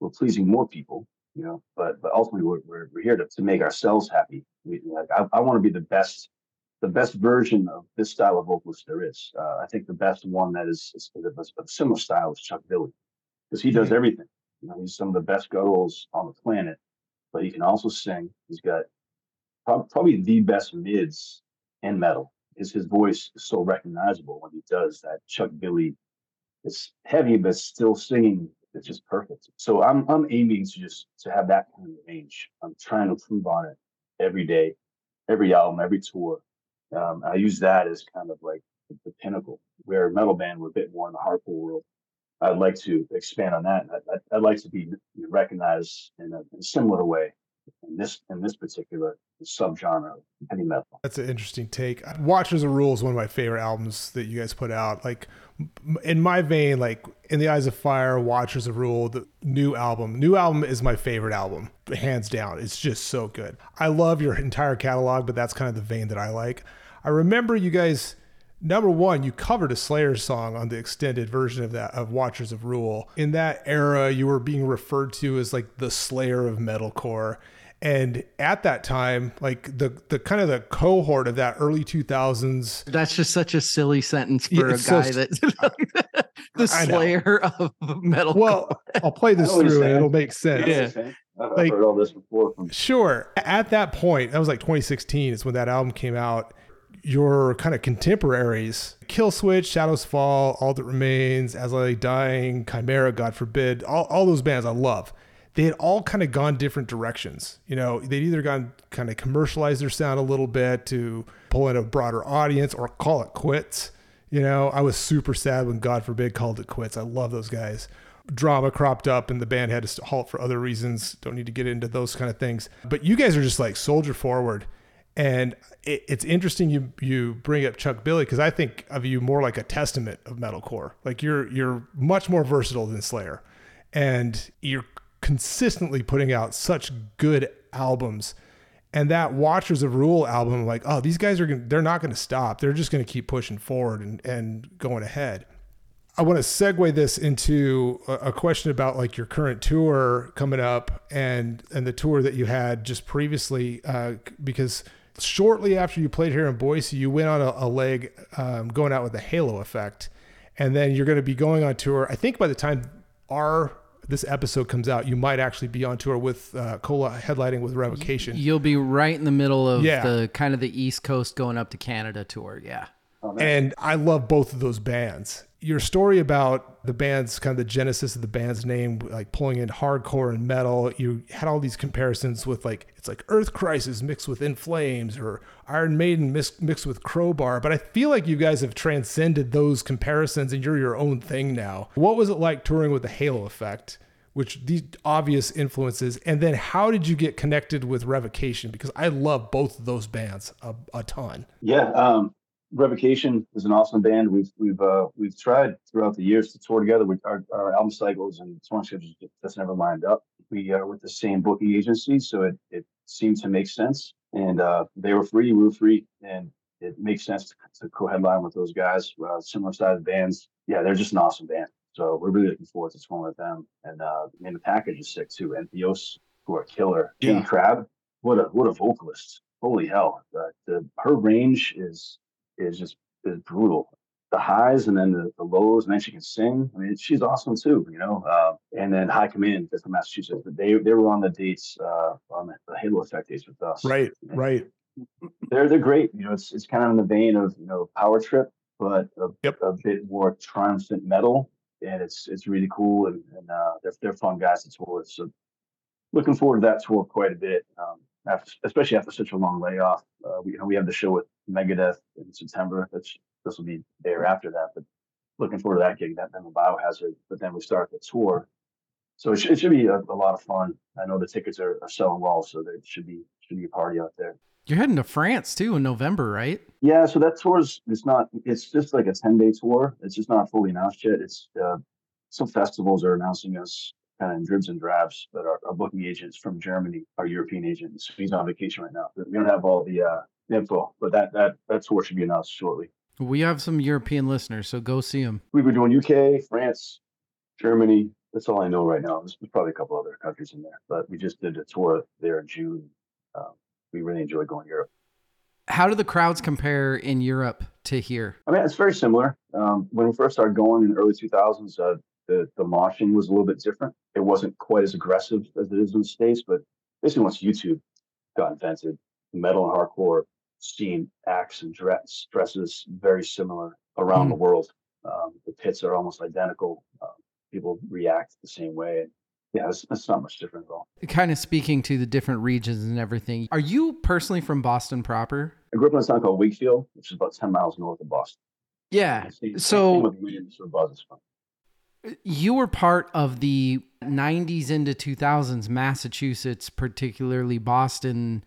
we're pleasing more people, you know. But, but ultimately, we're, we're, we're here to, to make ourselves happy. We, like, I, I want to be the best. The best version of this style of vocalist there is. Uh, I think the best one that is, is, is a similar style is Chuck Billy, because he does everything. You know, he's some of the best gutturals on the planet, but he can also sing. He's got pro- probably the best mids in metal. His his voice is so recognizable when he does that. Chuck Billy, it's heavy but still singing. It's just perfect. So I'm I'm aiming to just to have that kind of range. I'm trying to improve on it every day, every album, every tour. Um, I use that as kind of like the, the pinnacle, where metal band were a bit more in the hardcore world. I'd like to expand on that. I'd, I'd like to be recognized in a, in a similar way in this in this particular subgenre of heavy metal. That's an interesting take. Watchers of Rule is one of my favorite albums that you guys put out. Like in my vein, like In the Eyes of Fire, Watchers of Rule, the new album. New album is my favorite album, hands down. It's just so good. I love your entire catalog, but that's kind of the vein that I like. I remember you guys. Number one, you covered a Slayer song on the extended version of that of Watchers of Rule. In that era, you were being referred to as like the Slayer of metalcore. And at that time, like the the kind of the cohort of that early two thousands. That's just such a silly sentence for yeah, a guy so, that the Slayer of metalcore. Well, I'll play this through and it'll make sense. Yeah. I've like, heard all this before. From- sure. At that point, that was like twenty sixteen is when that album came out. Your kind of contemporaries, Killswitch, Shadows Fall, All That Remains, As I Lay Dying, Chimera, God Forbid, all, all those bands I love. They had all kind of gone different directions. You know, they'd either gone kind of commercialized their sound a little bit to pull in a broader audience or call it quits. You know, I was super sad when God Forbid called it quits. I love those guys. Drama cropped up and the band had to halt for other reasons. Don't need to get into those kind of things. But you guys are just like soldier forward. And it, it's interesting you you bring up Chuck Billy, because I think of you more like a testament of metalcore. Like you're you're much more versatile than Slayer, and you're consistently putting out such good albums. And that Watchers of Rule album, like, oh, these guys are gonna, they're not going to stop. They're just going to keep pushing forward and and going ahead. I want to segue this into a question about like your current tour coming up and and the tour that you had just previously, uh, because shortly after you played here in Boise, you went on a, a leg um, going out with the Halo Effect, and then you're going to be going on tour. I think by the time our this episode comes out, you might actually be on tour with uh, Cola headlining with Revocation. You'll be right in the middle of yeah. the kind of the East Coast going up to Canada tour, yeah. Oh, and I love both of those bands. Your story about the band's kind of the genesis of the band's name, like pulling in hardcore and metal, you had all these comparisons with like, it's like Earth Crisis mixed with In Flames or Iron Maiden mixed, mixed with Crowbar. But I feel like you guys have transcended those comparisons and you're your own thing now. What was it like touring with the Halo Effect, which these obvious influences? And then how did you get connected with Revocation? Because I love both of those bands a, a ton. Yeah. Um, Revocation is an awesome band. We've we've uh, we've tried throughout the years to tour together. With our, our album cycles and touring schedules just never lined up. We are with the same booking agency, so it, it seemed to make sense. And uh, they were free, we were free, and it makes sense to, to co-headline with those guys. Uh, similar sized bands, yeah, they're just an awesome band. So we're really looking forward to touring with them. And uh, and the package is sick too. Entheos, who are killer. Yeah. King Crab, what a what a vocalist! Holy hell, the, the her range is. is just is brutal. The highs and then the, the lows, and then she can sing. I mean, she's awesome too, you know. Uh, and then High Command, that's from Massachusetts. But they they were on the dates, uh, on the Halo Effect dates with us. Right, and right. They're they're great. You know, it's it's kind of in the vein of, you know, Power Trip, but a, yep. a bit more triumphant metal. And it's it's really cool. And, and uh, they're they're fun guys to tour with. So looking forward to that tour quite a bit. Um, After, especially after such a long layoff, uh, we, you know, we have the show with Megadeth in September. That's this will be there after that, but looking forward to that gig. That then the Biohazard, but then we start the tour, so it, sh- it should be a, a lot of fun. I know the tickets are, are selling well, so there should be should be a party out there. You're heading to France too in November, right? Yeah, so that tour's it's not it's just like a ten day tour. It's just not fully announced yet. It's uh, some festivals are announcing us. Kind of in dribs and drabs, but our, our booking agents from Germany, our European agents, he's on vacation right now. We don't have all the uh, info, but that that that tour should be announced shortly. We have some European listeners, so go see them. We've been doing U K, France, Germany. That's all I know right now. There's probably a couple other countries in there, but we just did a tour there in June. Um, we really enjoy going to Europe. How do the crowds compare in Europe to here? I mean, it's very similar. Um, when we first started going in the early two thousands, uh, The, the moshing was a little bit different. It wasn't quite as aggressive as it is in the States, but basically once YouTube got invented, metal and hardcore scene acts and dress, dresses very similar around mm. the world. Um, the pits are almost identical. Um, people react the same way. And yeah, it's, it's not much different at all. Kind of speaking to the different regions and everything, are you personally from Boston proper? I grew up in a town called Wakefield, which is about ten miles north of Boston. Yeah. Same, so... Same with Williams, where Buzz is from. you were part of the nineties into two thousands Massachusetts, particularly Boston,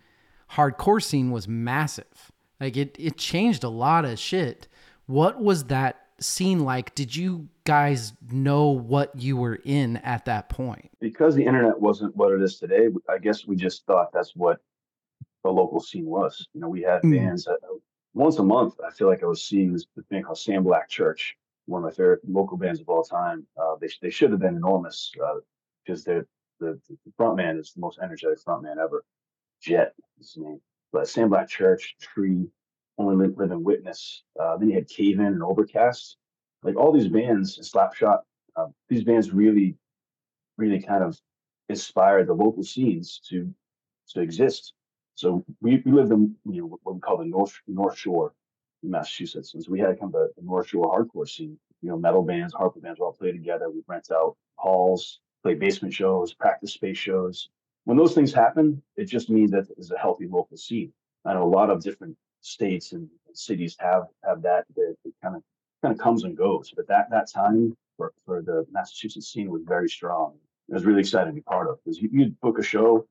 hardcore scene was massive. Like it, it changed a lot of shit. What was that scene like? Did you guys know what you were in at that point? Because the internet wasn't what it is today, I guess we just thought that's what the local scene was. You know, we had bands mm. that, once a month. I feel like I was seeing this band called Sam Black Church, one of my favorite local bands of all time. Uh, they they should have been enormous because uh, the the front man is the most energetic front man ever. Jet is his name. But Sam Black Church, Tree, Only Live and Witness. Uh, then you had Cave In and Overcast. Like all these bands, Slapshot, uh, these bands really, really kind of inspired the local scenes to to exist. So we, we lived in you know, what we call the North North Shore in Massachusetts. And so we had kind of a, a North Shore hardcore scene. You know, metal bands, hardcore bands all played together. We'd rent out halls, play basement shows, practice space shows. When those things happen, it just means that there's a healthy local scene. I know a lot of different states and cities have have that. That it kind of kind of comes and goes, but that that time for, for the Massachusetts scene was very strong. It was really exciting to be part of because you, you'd book a show,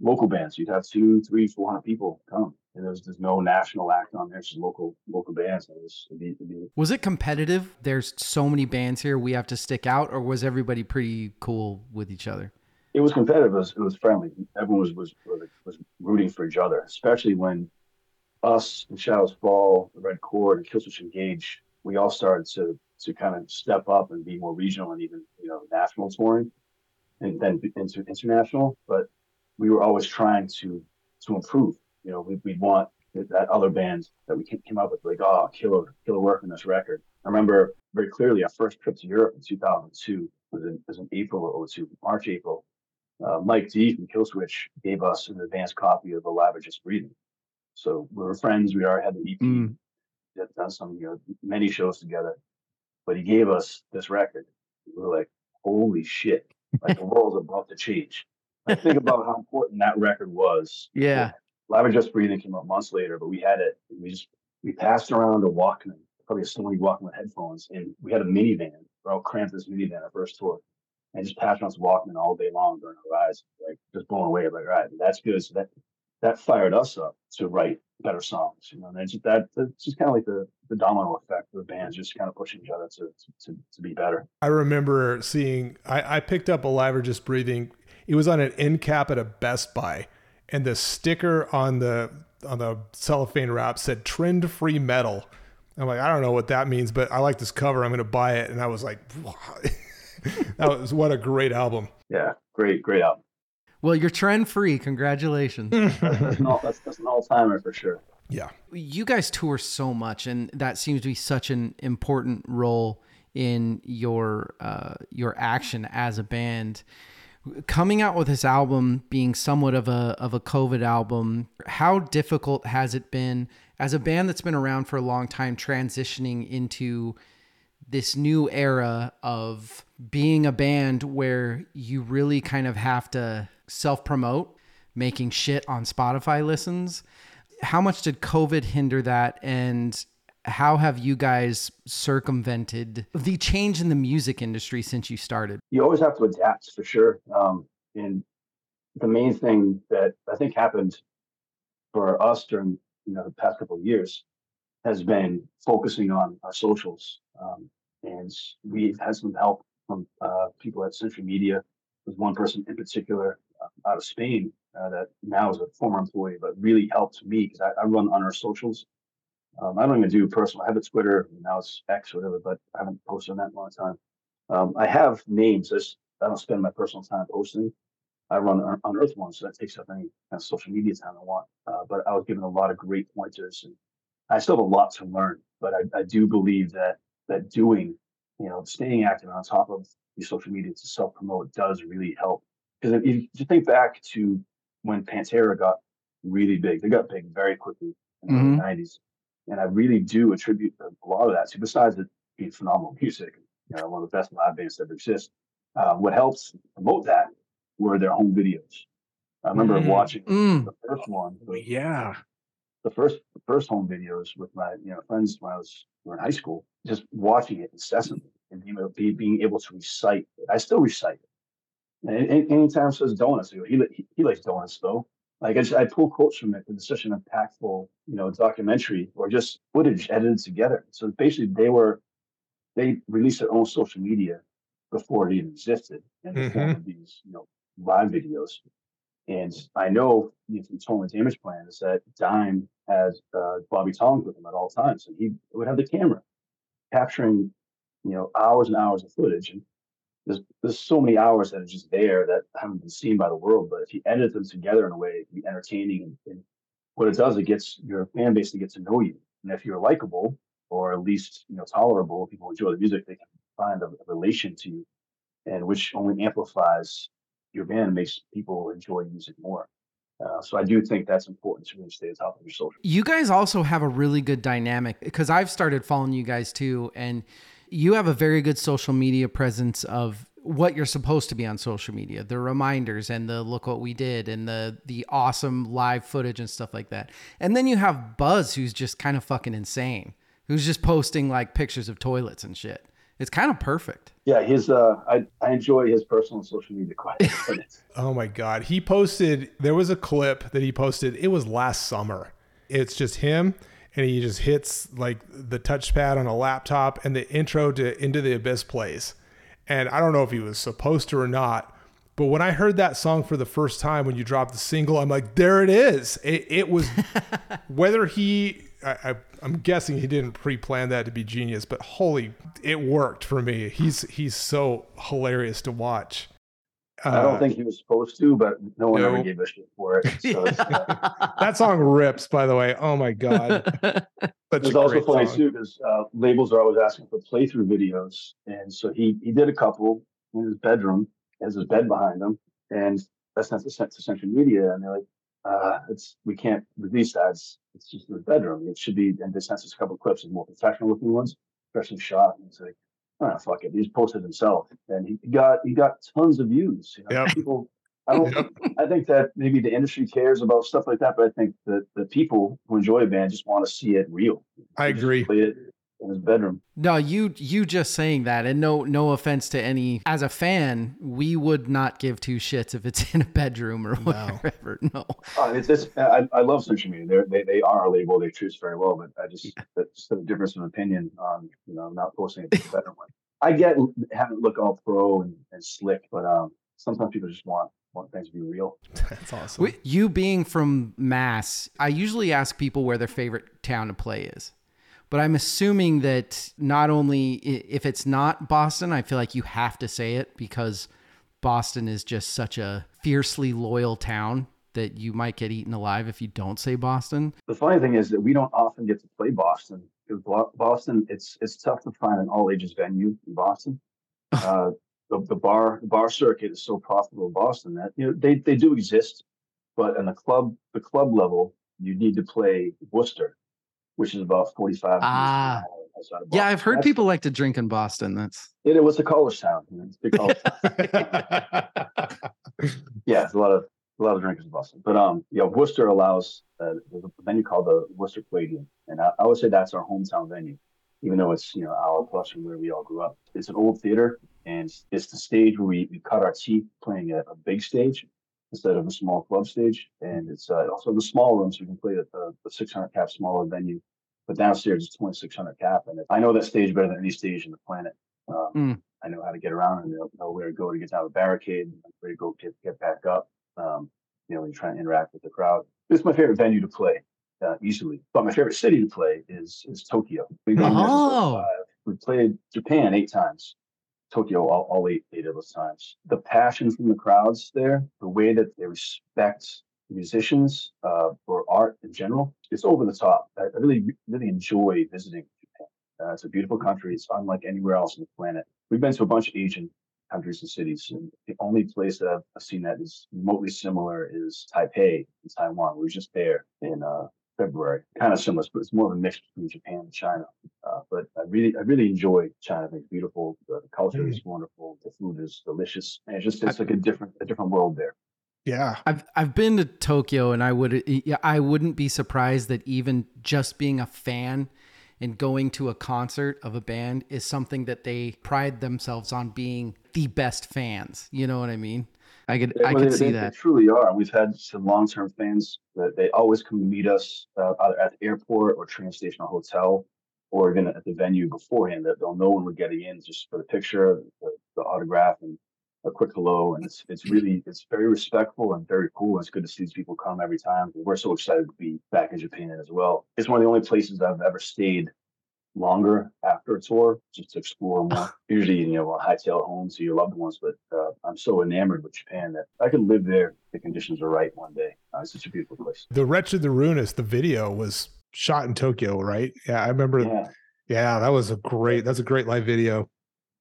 local bands, you'd have two, three, four hundred people come, and there's there's no national act on there, it's just local local bands. It was, it'd be, it'd be... was it competitive? There's so many bands here, we have to stick out, or was everybody pretty cool with each other? It was competitive. It was, it was friendly. Everyone was, was was rooting for each other, especially when us and Shadows Fall, the Red Chord, and Killswitch Engage, we all started to to kind of step up and be more regional and even you know national touring, and then into international. But we were always trying to to improve. You know, we we want that other band that we came up with, like, oh, killer killer work on this record. I remember very clearly our first trip to Europe in two thousand two was in, was in April of two, March April. Uh, Mike D from Killswitch gave us an advanced copy of Alive or Just Breathing. So we were friends. We already had the E P. Mm. We had done some, you know, many shows together. But he gave us this record. We were like, holy shit! Like the world's about to change. I think about how important that record was. Yeah. Alive or Just Breathing came out months later, but we had it. And we just we passed around a Walkman, probably a Sony Walkman headphones, and we had a minivan. We're all cramped in this minivan our first tour. And just passed around Walkman all day long during our rides, like just blown away. I'm like, all right, that's good. So that. that fired us up to write better songs, you know, and it's just that it's just kind of like the, the domino effect of bands just kind of pushing each other to, to, to be better. I remember seeing, I, I picked up Alive or Just Breathing. It was on an end cap at a Best Buy, and the sticker on the, on the cellophane wrap said trend free metal. I'm like, I don't know what that means, but I like this cover. I'm going to buy it. And I was like, wow. That was, what a great album. Yeah. Great, great album. Well, you're trend-free. Congratulations. that's, an all, that's, that's an all-timer for sure. Yeah. You guys tour so much, and that seems to be such an important role in your uh, your action as a band. Coming out with this album being somewhat of a of a COVID album, how difficult has it been as a band that's been around for a long time transitioning into this new era of being a band where you really kind of have to self-promote, making shit on Spotify listens? How much did COVID hinder that? And how have you guys circumvented the change in the music industry since you started? You always have to adapt for sure. Um, and the main thing that I think happened for us during you know the past couple of years has been focusing on our socials. Um, and we've had some help from uh, people at Century Media. There's one person in particular uh, out of Spain uh, that now is a former employee, but really helped me because I, I run on our socials. Um, I don't even do personal. I have a Twitter, and now it's X or whatever, but I haven't posted on that in a long time. Um, I have names. I, just, I don't spend my personal time posting. I run on Unearth one, so that takes up any kind of social media time I want. Uh, but I was given a lot of great pointers, and I still have a lot to learn, but I, I do believe that that doing, you know, staying active on top of these social media to self-promote does really help. Because if you think back to when Pantera got really big, they got big very quickly in mm-hmm. the nineties. And I really do attribute a lot of that to, besides it being phenomenal music, you know, one of the best live bands that ever exist, uh, what helps promote that were their home videos. I remember mm-hmm. watching mm-hmm. the first one. The, yeah. The first the first home videos with my you know friends when I was we were in high school, just watching it incessantly. and being able, be, being able to recite it. I still recite it. And, and anytime it says donuts, he, he, he likes donuts though. Like I, just, I pull quotes from it. It's such an impactful, you know, documentary or just footage edited together. So basically, they were they released their own social media before it even existed, and mm-hmm. they formed these, you know, live videos. And I know from Total Damage Plan is that Dime has uh, Bobby Tollins with him at all times, and he would have the camera capturing, you know, hours and hours of footage. And there's there's so many hours that are just there that haven't been seen by the world. But if you edit them together in a way, it'd be entertaining. And, and what it does, it gets your fan base to get to know you. And if you're likable, or at least, you know, tolerable, people enjoy the music, they can find a, a relation to you, and which only amplifies your band, makes people enjoy music more. Uh, so I do think that's important to really stay atop of your social. You guys also have a really good dynamic, because I've started following you guys too, and you have a very good social media presence of what you're supposed to be on social media, the reminders and the look what we did and the the awesome live footage and stuff like that. And then you have Buzz, who's just kind of fucking insane, who's just posting like pictures of toilets and shit. It's kind of perfect. Yeah, his uh, I, I enjoy his personal social media quite a bit. Oh my God. He posted, there was a clip that he posted. It was last summer. It's just him, and he just hits like the touchpad on a laptop, and the intro to Into the Abyss plays. And I don't know if he was supposed to or not, but when I heard that song for the first time, when you dropped the single, I'm like, there it is. It, it was, whether he... I, I, I'm guessing he didn't pre-plan that to be genius, but holy, it worked for me. He's he's so hilarious to watch. Uh, I don't think he was supposed to, but no one no. ever gave a shit for it. So yeah. uh, that song rips, by the way. Oh my God. It's also funny song. too, because uh, labels are always asking for playthrough videos, and so he he did a couple in his bedroom. He has his bed behind him, and that's not sent to social media, and they're like, uh, it's we can't release that. It's, it's just in the bedroom. It should be, and they sent us a couple of clips of more professional looking ones, freshly shot. And he's like, oh, fuck it. He just posted himself, and he got he got tons of views. You know, yep. people. I don't. Yep. I think that maybe the industry cares about stuff like that, but I think that the people who enjoy a band just want to see it real. I they agree. Play it in his bedroom. No, you you just saying that, and no no offense to any. As a fan, we would not give two shits if it's in a bedroom or whatever. No, no. Uh, it's, it's, I, I love social media. They're, they they are a label. They choose very well, but I just yeah. that's the difference of opinion on, you know, not posting it in the bedroom. I get having it look all pro and, and slick, but um, sometimes people just want. want things to be real. That's awesome. You being from Mass, I usually ask people where their favorite town to play is, but I'm assuming that not only if it's not Boston, I feel like you have to say it because Boston is just such a fiercely loyal town that you might get eaten alive if you don't say Boston. The funny thing is that we don't often get to play Boston. Boston, it's it's tough to find an all ages venue in Boston. Uh, The, the bar the bar circuit is so profitable in Boston that, you know, they, they do exist, but on the club the club level, you need to play Worcester, which is about forty-five ah. minutes outside of Boston. Yeah, I've heard That's people cool. like to drink in Boston. That's it, it was a college town. You know, it's a big college town. Yeah, it's a lot of a lot of drinkers in Boston. But um, yeah, you know, Worcester allows uh, there's a venue called the Worcester Palladium, and I, I would say that's our hometown venue, even though it's, you know, an hour plus from where we all grew up. It's an old theater. And it's the stage where we, we cut our teeth playing a, a big stage instead of a small club stage. And it's uh, also the small room, so you can play at the, the six hundred cap smaller venue. But downstairs, it's twenty-six hundred cap. And I know that stage better than any stage on the planet. Um, mm. I know how to get around and know, know where to go to get down the barricade, where to go get, get back up, um, you know, when you're trying to interact with the crowd. It's my favorite venue to play, uh, easily. But my favorite city to play is is Tokyo. We've been oh. We played Japan eight times. Tokyo, all, all eight, eight of those times. The passion from the crowds there, the way that they respect musicians uh, or art in general, it's over the top. I really, really enjoy visiting Japan. Uh, it's a beautiful country. It's unlike anywhere else on the planet. We've been to a bunch of Asian countries and cities, and the only place that I've seen that is remotely similar is Taipei in Taiwan. We were just there in uh, February. Kind of similar, but it's more of a mix between Japan and China. Uh, but I really, I really enjoy China. I think it's beautiful. The culture mm. is wonderful. The food is delicious. And it's just, it's I, like a different, a different world there. Yeah. I've, I've been to Tokyo, and I would, I wouldn't be surprised that even just being a fan and going to a concert of a band is something that they pride themselves on being the best fans. You know what I mean? I could, well, I could they, see they, that. They truly are. We've had some long-term fans that they always come to meet us uh, either at the airport or train station or hotel, or even at the venue beforehand. That they'll know when we're getting in just for the picture, the, the autograph, and a quick hello. And it's it's really, it's very respectful and very cool. It's good to see these people come every time. We're so excited to be back in Japan as well. It's one of the only places I've ever stayed longer after a tour, just to explore more. Usually, you know, I hightail home to your loved ones, but uh, I'm so enamored with Japan that I could live there if the conditions are right one day. Uh, it's such a beautiful place. The Wretched, The Ruinous, the video was shot in Tokyo, right? Yeah, I remember. Yeah, yeah that was a great, that's a great live video.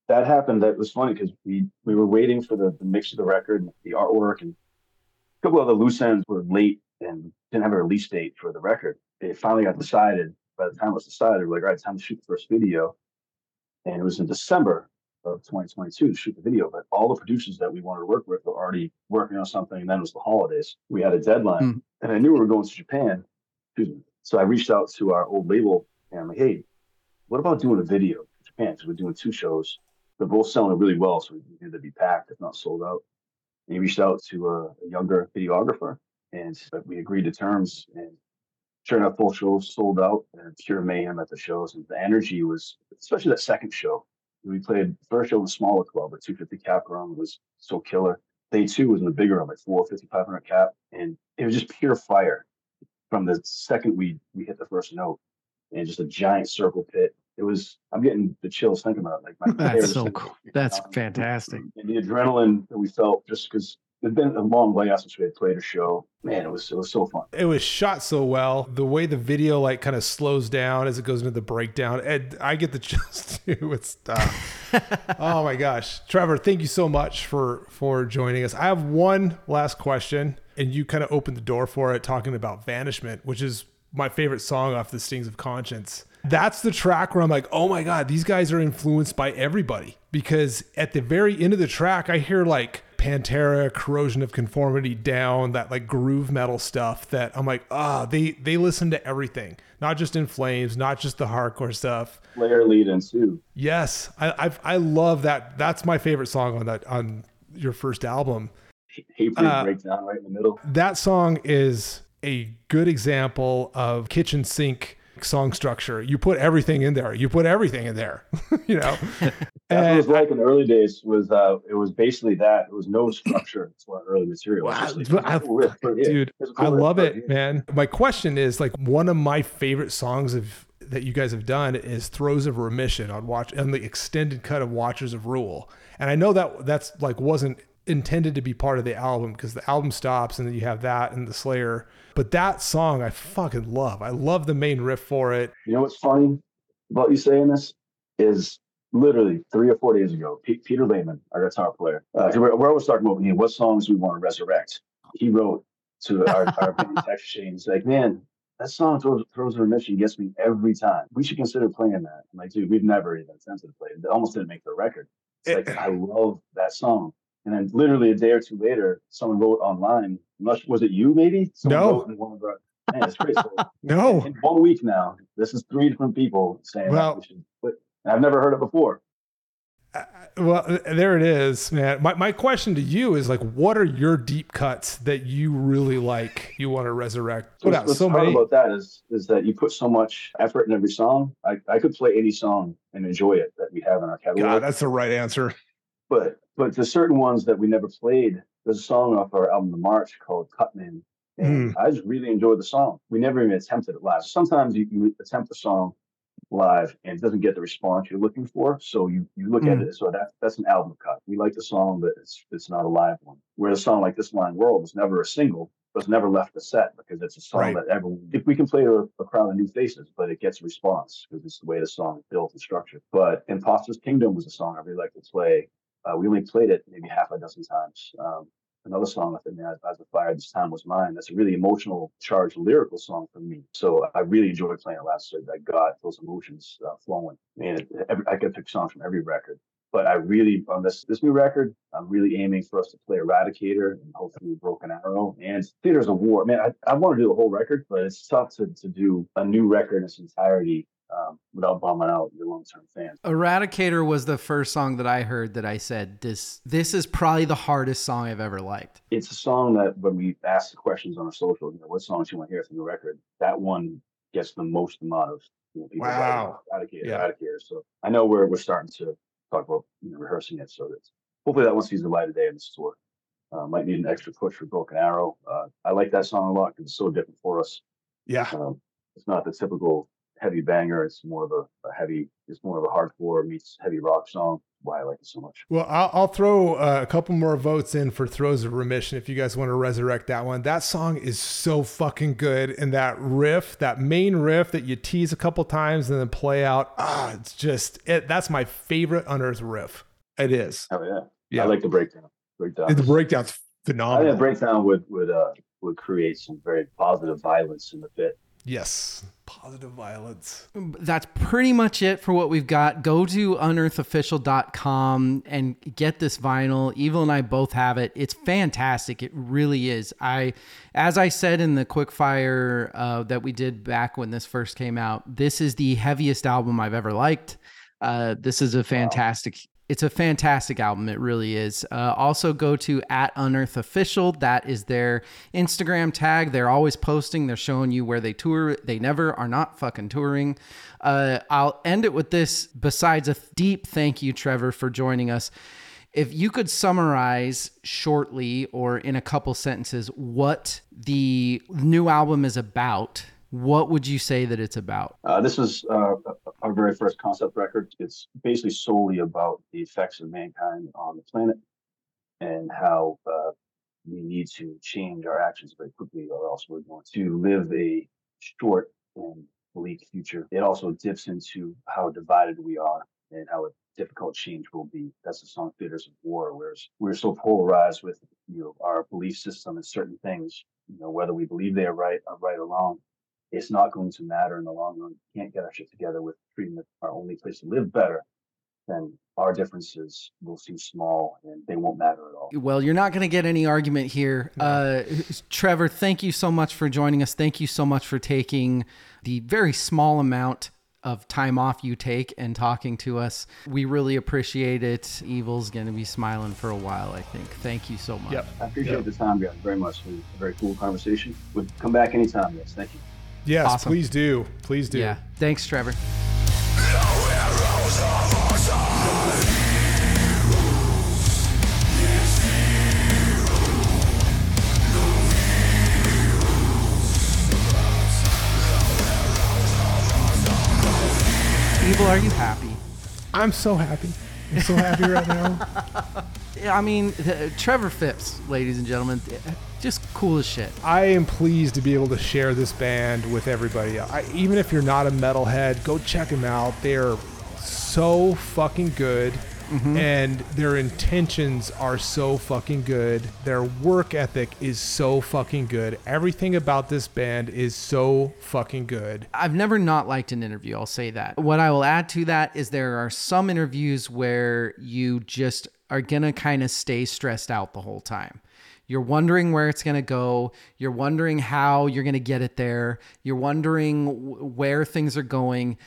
That happened. That was funny because we, we were waiting for the, the mix of the record and the artwork, and a couple other loose ends were late and didn't have a release date for the record. It finally got decided. By the time it was decided, we were like, all right, it's time to shoot the first video. And it was in December of twenty twenty-two to shoot the video. But all the producers that we wanted to work with were already working on something. And then it was the holidays. We had a deadline. Mm. And I knew we were going to Japan. So I reached out to our old label. And I'm like, hey, what about doing a video in Japan? Because we're doing two shows. They're both selling really well. So we needed to be packed, if not sold out. And he reached out to a, a younger videographer. And we agreed to terms. And sure enough, both shows sold out and pure mayhem at the shows. And the energy was, especially that second show. We played the first show in a smaller club, a two fifty cap room, was so killer. Day two was in the bigger room, like four fifty, five hundred cap. And it was just pure fire from the second we we hit the first note, and just a giant circle pit. It was, I'm getting the chills thinking about it. Like my That's so cool. That's um, fantastic. And the adrenaline that we felt just because it'd been a long way out since we had played a show. Man, it was it was so fun. It was shot so well. The way the video like kind of slows down as it goes into the breakdown, and I get the chills too. It's uh, oh my gosh, Trevor, thank you so much for for joining us. I have one last question, and you kind of opened the door for it, talking about Vanishment, which is my favorite song off the Stings of Conscience. That's the track where I'm like, oh my God, these guys are influenced by everybody, because at the very end of the track, I hear like Pantera, Corrosion of Conformity, Down, that like groove metal stuff that I'm like, ah, oh, they they listen to everything, not just In Flames, not just the hardcore stuff. Layer lead and too. Yes, I I've, I love that. That's my favorite song on that on your first album. Hatebreed uh, breakdown right in the middle. That song is a good example of kitchen sink song structure. You put everything in there. You put everything in there. You know. That's what it was like in the early days. Was uh, it was basically that. It was no structure to our early material. Wow, like, I, dude, I love it, it, man. My question is, like, one of my favorite songs of that you guys have done is "Throws of Remission" on watch on the extended cut of Watchers of Rule, and I know that that's like wasn't intended to be part of the album because the album stops and then you have that and the Slayer. But that song, I fucking love. I love the main riff for it. You know what's funny about you saying this is, literally three or four days ago, P- Peter Lehman, our guitar player, uh, we're, we're always talking about, you know, what songs we want to resurrect. He wrote to our, our band text chain, he's like, man, that song Throws, throws a Remission gets me every time. We should consider playing that. I'm like, dude, we've never even attempted to play it. It almost didn't make the record. It's it, like, I love that song. And then literally a day or two later, someone wrote online, was it you maybe? Someone no. Wrote in one of our, man, it's crazy. No. In, in one week now, this is three different people saying, well, that we should quit. I've never heard it before. Uh, well, there it is, man. My my question to you is like, what are your deep cuts that you really like? You want to resurrect? So what's so hard many... about that is is that you put so much effort in every song. I, I could play any song and enjoy it that we have in our catalog. God, that's the right answer. But but there's certain ones that we never played. There's a song off our album The March called Cutman, and mm. I just really enjoyed the song. We never even attempted it live. Sometimes you can attempt a song live and it doesn't get the response you're looking for, so you you look mm. at it, so that that's an album cut. We like the song, but it's it's not a live one. Where a song like This Line World was never a single, but it's never left the set because it's a song right. that everyone, if we can play a, a crowd of new faces, but it gets a response because it's the way the song is built and structured. But Imposter's Kingdom was a song I really like to play. Uh, we only played it maybe half a dozen times. Um, another song I think, As, As the Fire This Time Was Mine, that's a really emotional, charged, lyrical song for me. So I really enjoyed playing it last year. I got those emotions uh, flowing. And it, every, I could pick songs from every record. But I really, on this this new record, I'm really aiming for us to play Eradicator and hopefully Broken Arrow. And Theater's a War. Man, I, I want to do the whole record, but it's tough to, to do a new record in its entirety um, without bumming out your long-term fans. Eradicator was the first song that I heard that I said, this this is probably the hardest song I've ever liked. It's a song that when we ask the questions on our social, you know, what songs you want to hear from the record, that one gets the most amount of, you know, people. Wow. Eradicator, yeah. Eradicator. So I know we're we're starting to talk about, you know, rehearsing it. So that's, hopefully that one sees the light of day in this tour. Uh, might need an extra push for Broken Arrow. Uh, I like that song a lot because it's so different for us. Yeah. Um, it's not the typical heavy banger. It's more of a, a heavy, it's more of a hardcore meets heavy rock song. Why I like it so much. Well, I'll, I'll throw uh, a couple more votes in for Throws of Remission if you guys want to resurrect that one. That song is so fucking good. And that riff, that main riff that you tease a couple times and then play out, ah, it's just, it. that's my favorite Unearth riff. It is. Oh, yeah. yeah. I like the breakdown. breakdown. The breakdown's phenomenal. I think the breakdown would, would, uh, would create some very positive violence in the pit. Yes. Positive violence. That's pretty much it for what we've got. Go to unearth official dot com and get this vinyl. Evil and I both have it. It's fantastic. It really is. I, as I said in the quickfire uh, that we did back when this first came out, this is the heaviest album I've ever liked. Uh, this is a fantastic wow. It's a fantastic album. It really is. Uh, also go to at Unearth Official. That is their Instagram tag. They're always posting. They're showing you where they tour. They never are not fucking touring. Uh, I'll end it with this. Besides a deep thank you, Trevor, for joining us. If you could summarize shortly or in a couple sentences what the new album is about, what would you say that it's about? Uh, this is uh, our very first concept record. It's basically solely about the effects of mankind on the planet and how uh, we need to change our actions very quickly or else we're going to live a short and bleak future. It also dips into how divided we are and how a difficult change will be. That's the song Theaters of War, where we're so polarized with, you know, our belief system and certain things, you know, whether we believe they are right or right or wrong. It's not going to matter in the long run. We can't get our shit together with treating our only place to live better. Then our differences will seem small and they won't matter at all. Well, you're not going to get any argument here. Uh, Trevor, thank you so much for joining us. Thank you so much for taking the very small amount of time off you take and talking to us. We really appreciate it. Evil's going to be smiling for a while, I think. Thank you so much. Yep. I appreciate yep. the time, guys, very much. It was a very cool conversation. We'll come back anytime, guys. Thank you. Yes, awesome. Please do. Please do. Yeah. Thanks, Trevor. Evil, are you happy? I'm so happy. I'm so happy right now. I mean, uh, Trevor Phipps, ladies and gentlemen, just cool as shit. I am pleased to be able to share this band with everybody. I, even if you're not a metalhead, go check them out. They're so fucking good, mm-hmm. and their intentions are so fucking good. Their work ethic is so fucking good. Everything about this band is so fucking good. I've never not liked an interview, I'll say that. What I will add to that is there are some interviews where you just are going to kind of stay stressed out the whole time. You're wondering where it's going to go. You're wondering how you're going to get it there. You're wondering w- where things are going.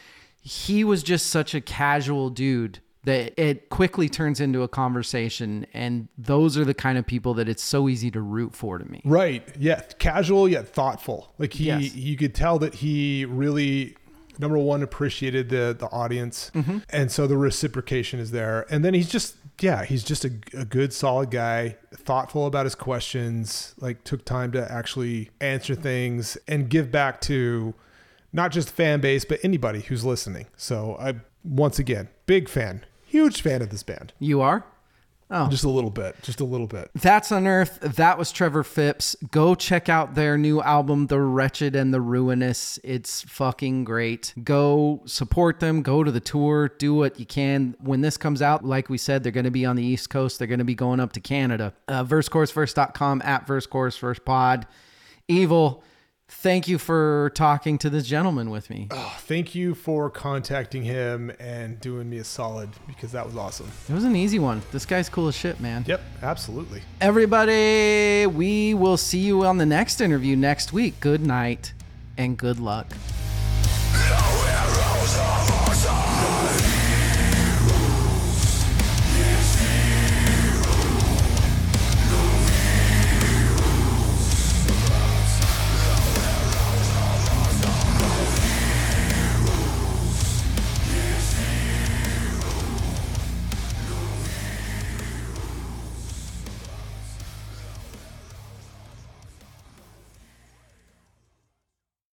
He was just such a casual dude that it quickly turns into a conversation. And those are the kind of people that it's so easy to root for to me. Right. Yeah. Casual yet thoughtful. Like he, yes. you could tell that he really... number one, appreciated the the audience. Mm-hmm. And so the reciprocation is there. And then he's just, yeah, he's just a, a good, solid guy, thoughtful about his questions, like took time to actually answer things and give back to not just fan base, but anybody who's listening. So I, once again, big fan, huge fan of this band. You are? Oh. Just a little bit. Just a little bit. That's Unearth. That was Trevor Phipps. Go check out their new album, The Wretched and The Ruinous. It's fucking great. Go support them. Go to the tour. Do what you can. When this comes out, like we said, they're going to be on the East Coast. They're going to be going up to Canada. Uh, verse course verse dot com, at verse course verse pod. Evil, thank you for talking to this gentleman with me. Oh, thank you for contacting him and doing me a solid, because that was awesome. It was an easy one. This guy's cool as shit, man. Yep, absolutely. Everybody, we will see you on the next interview next week. Good night and good luck.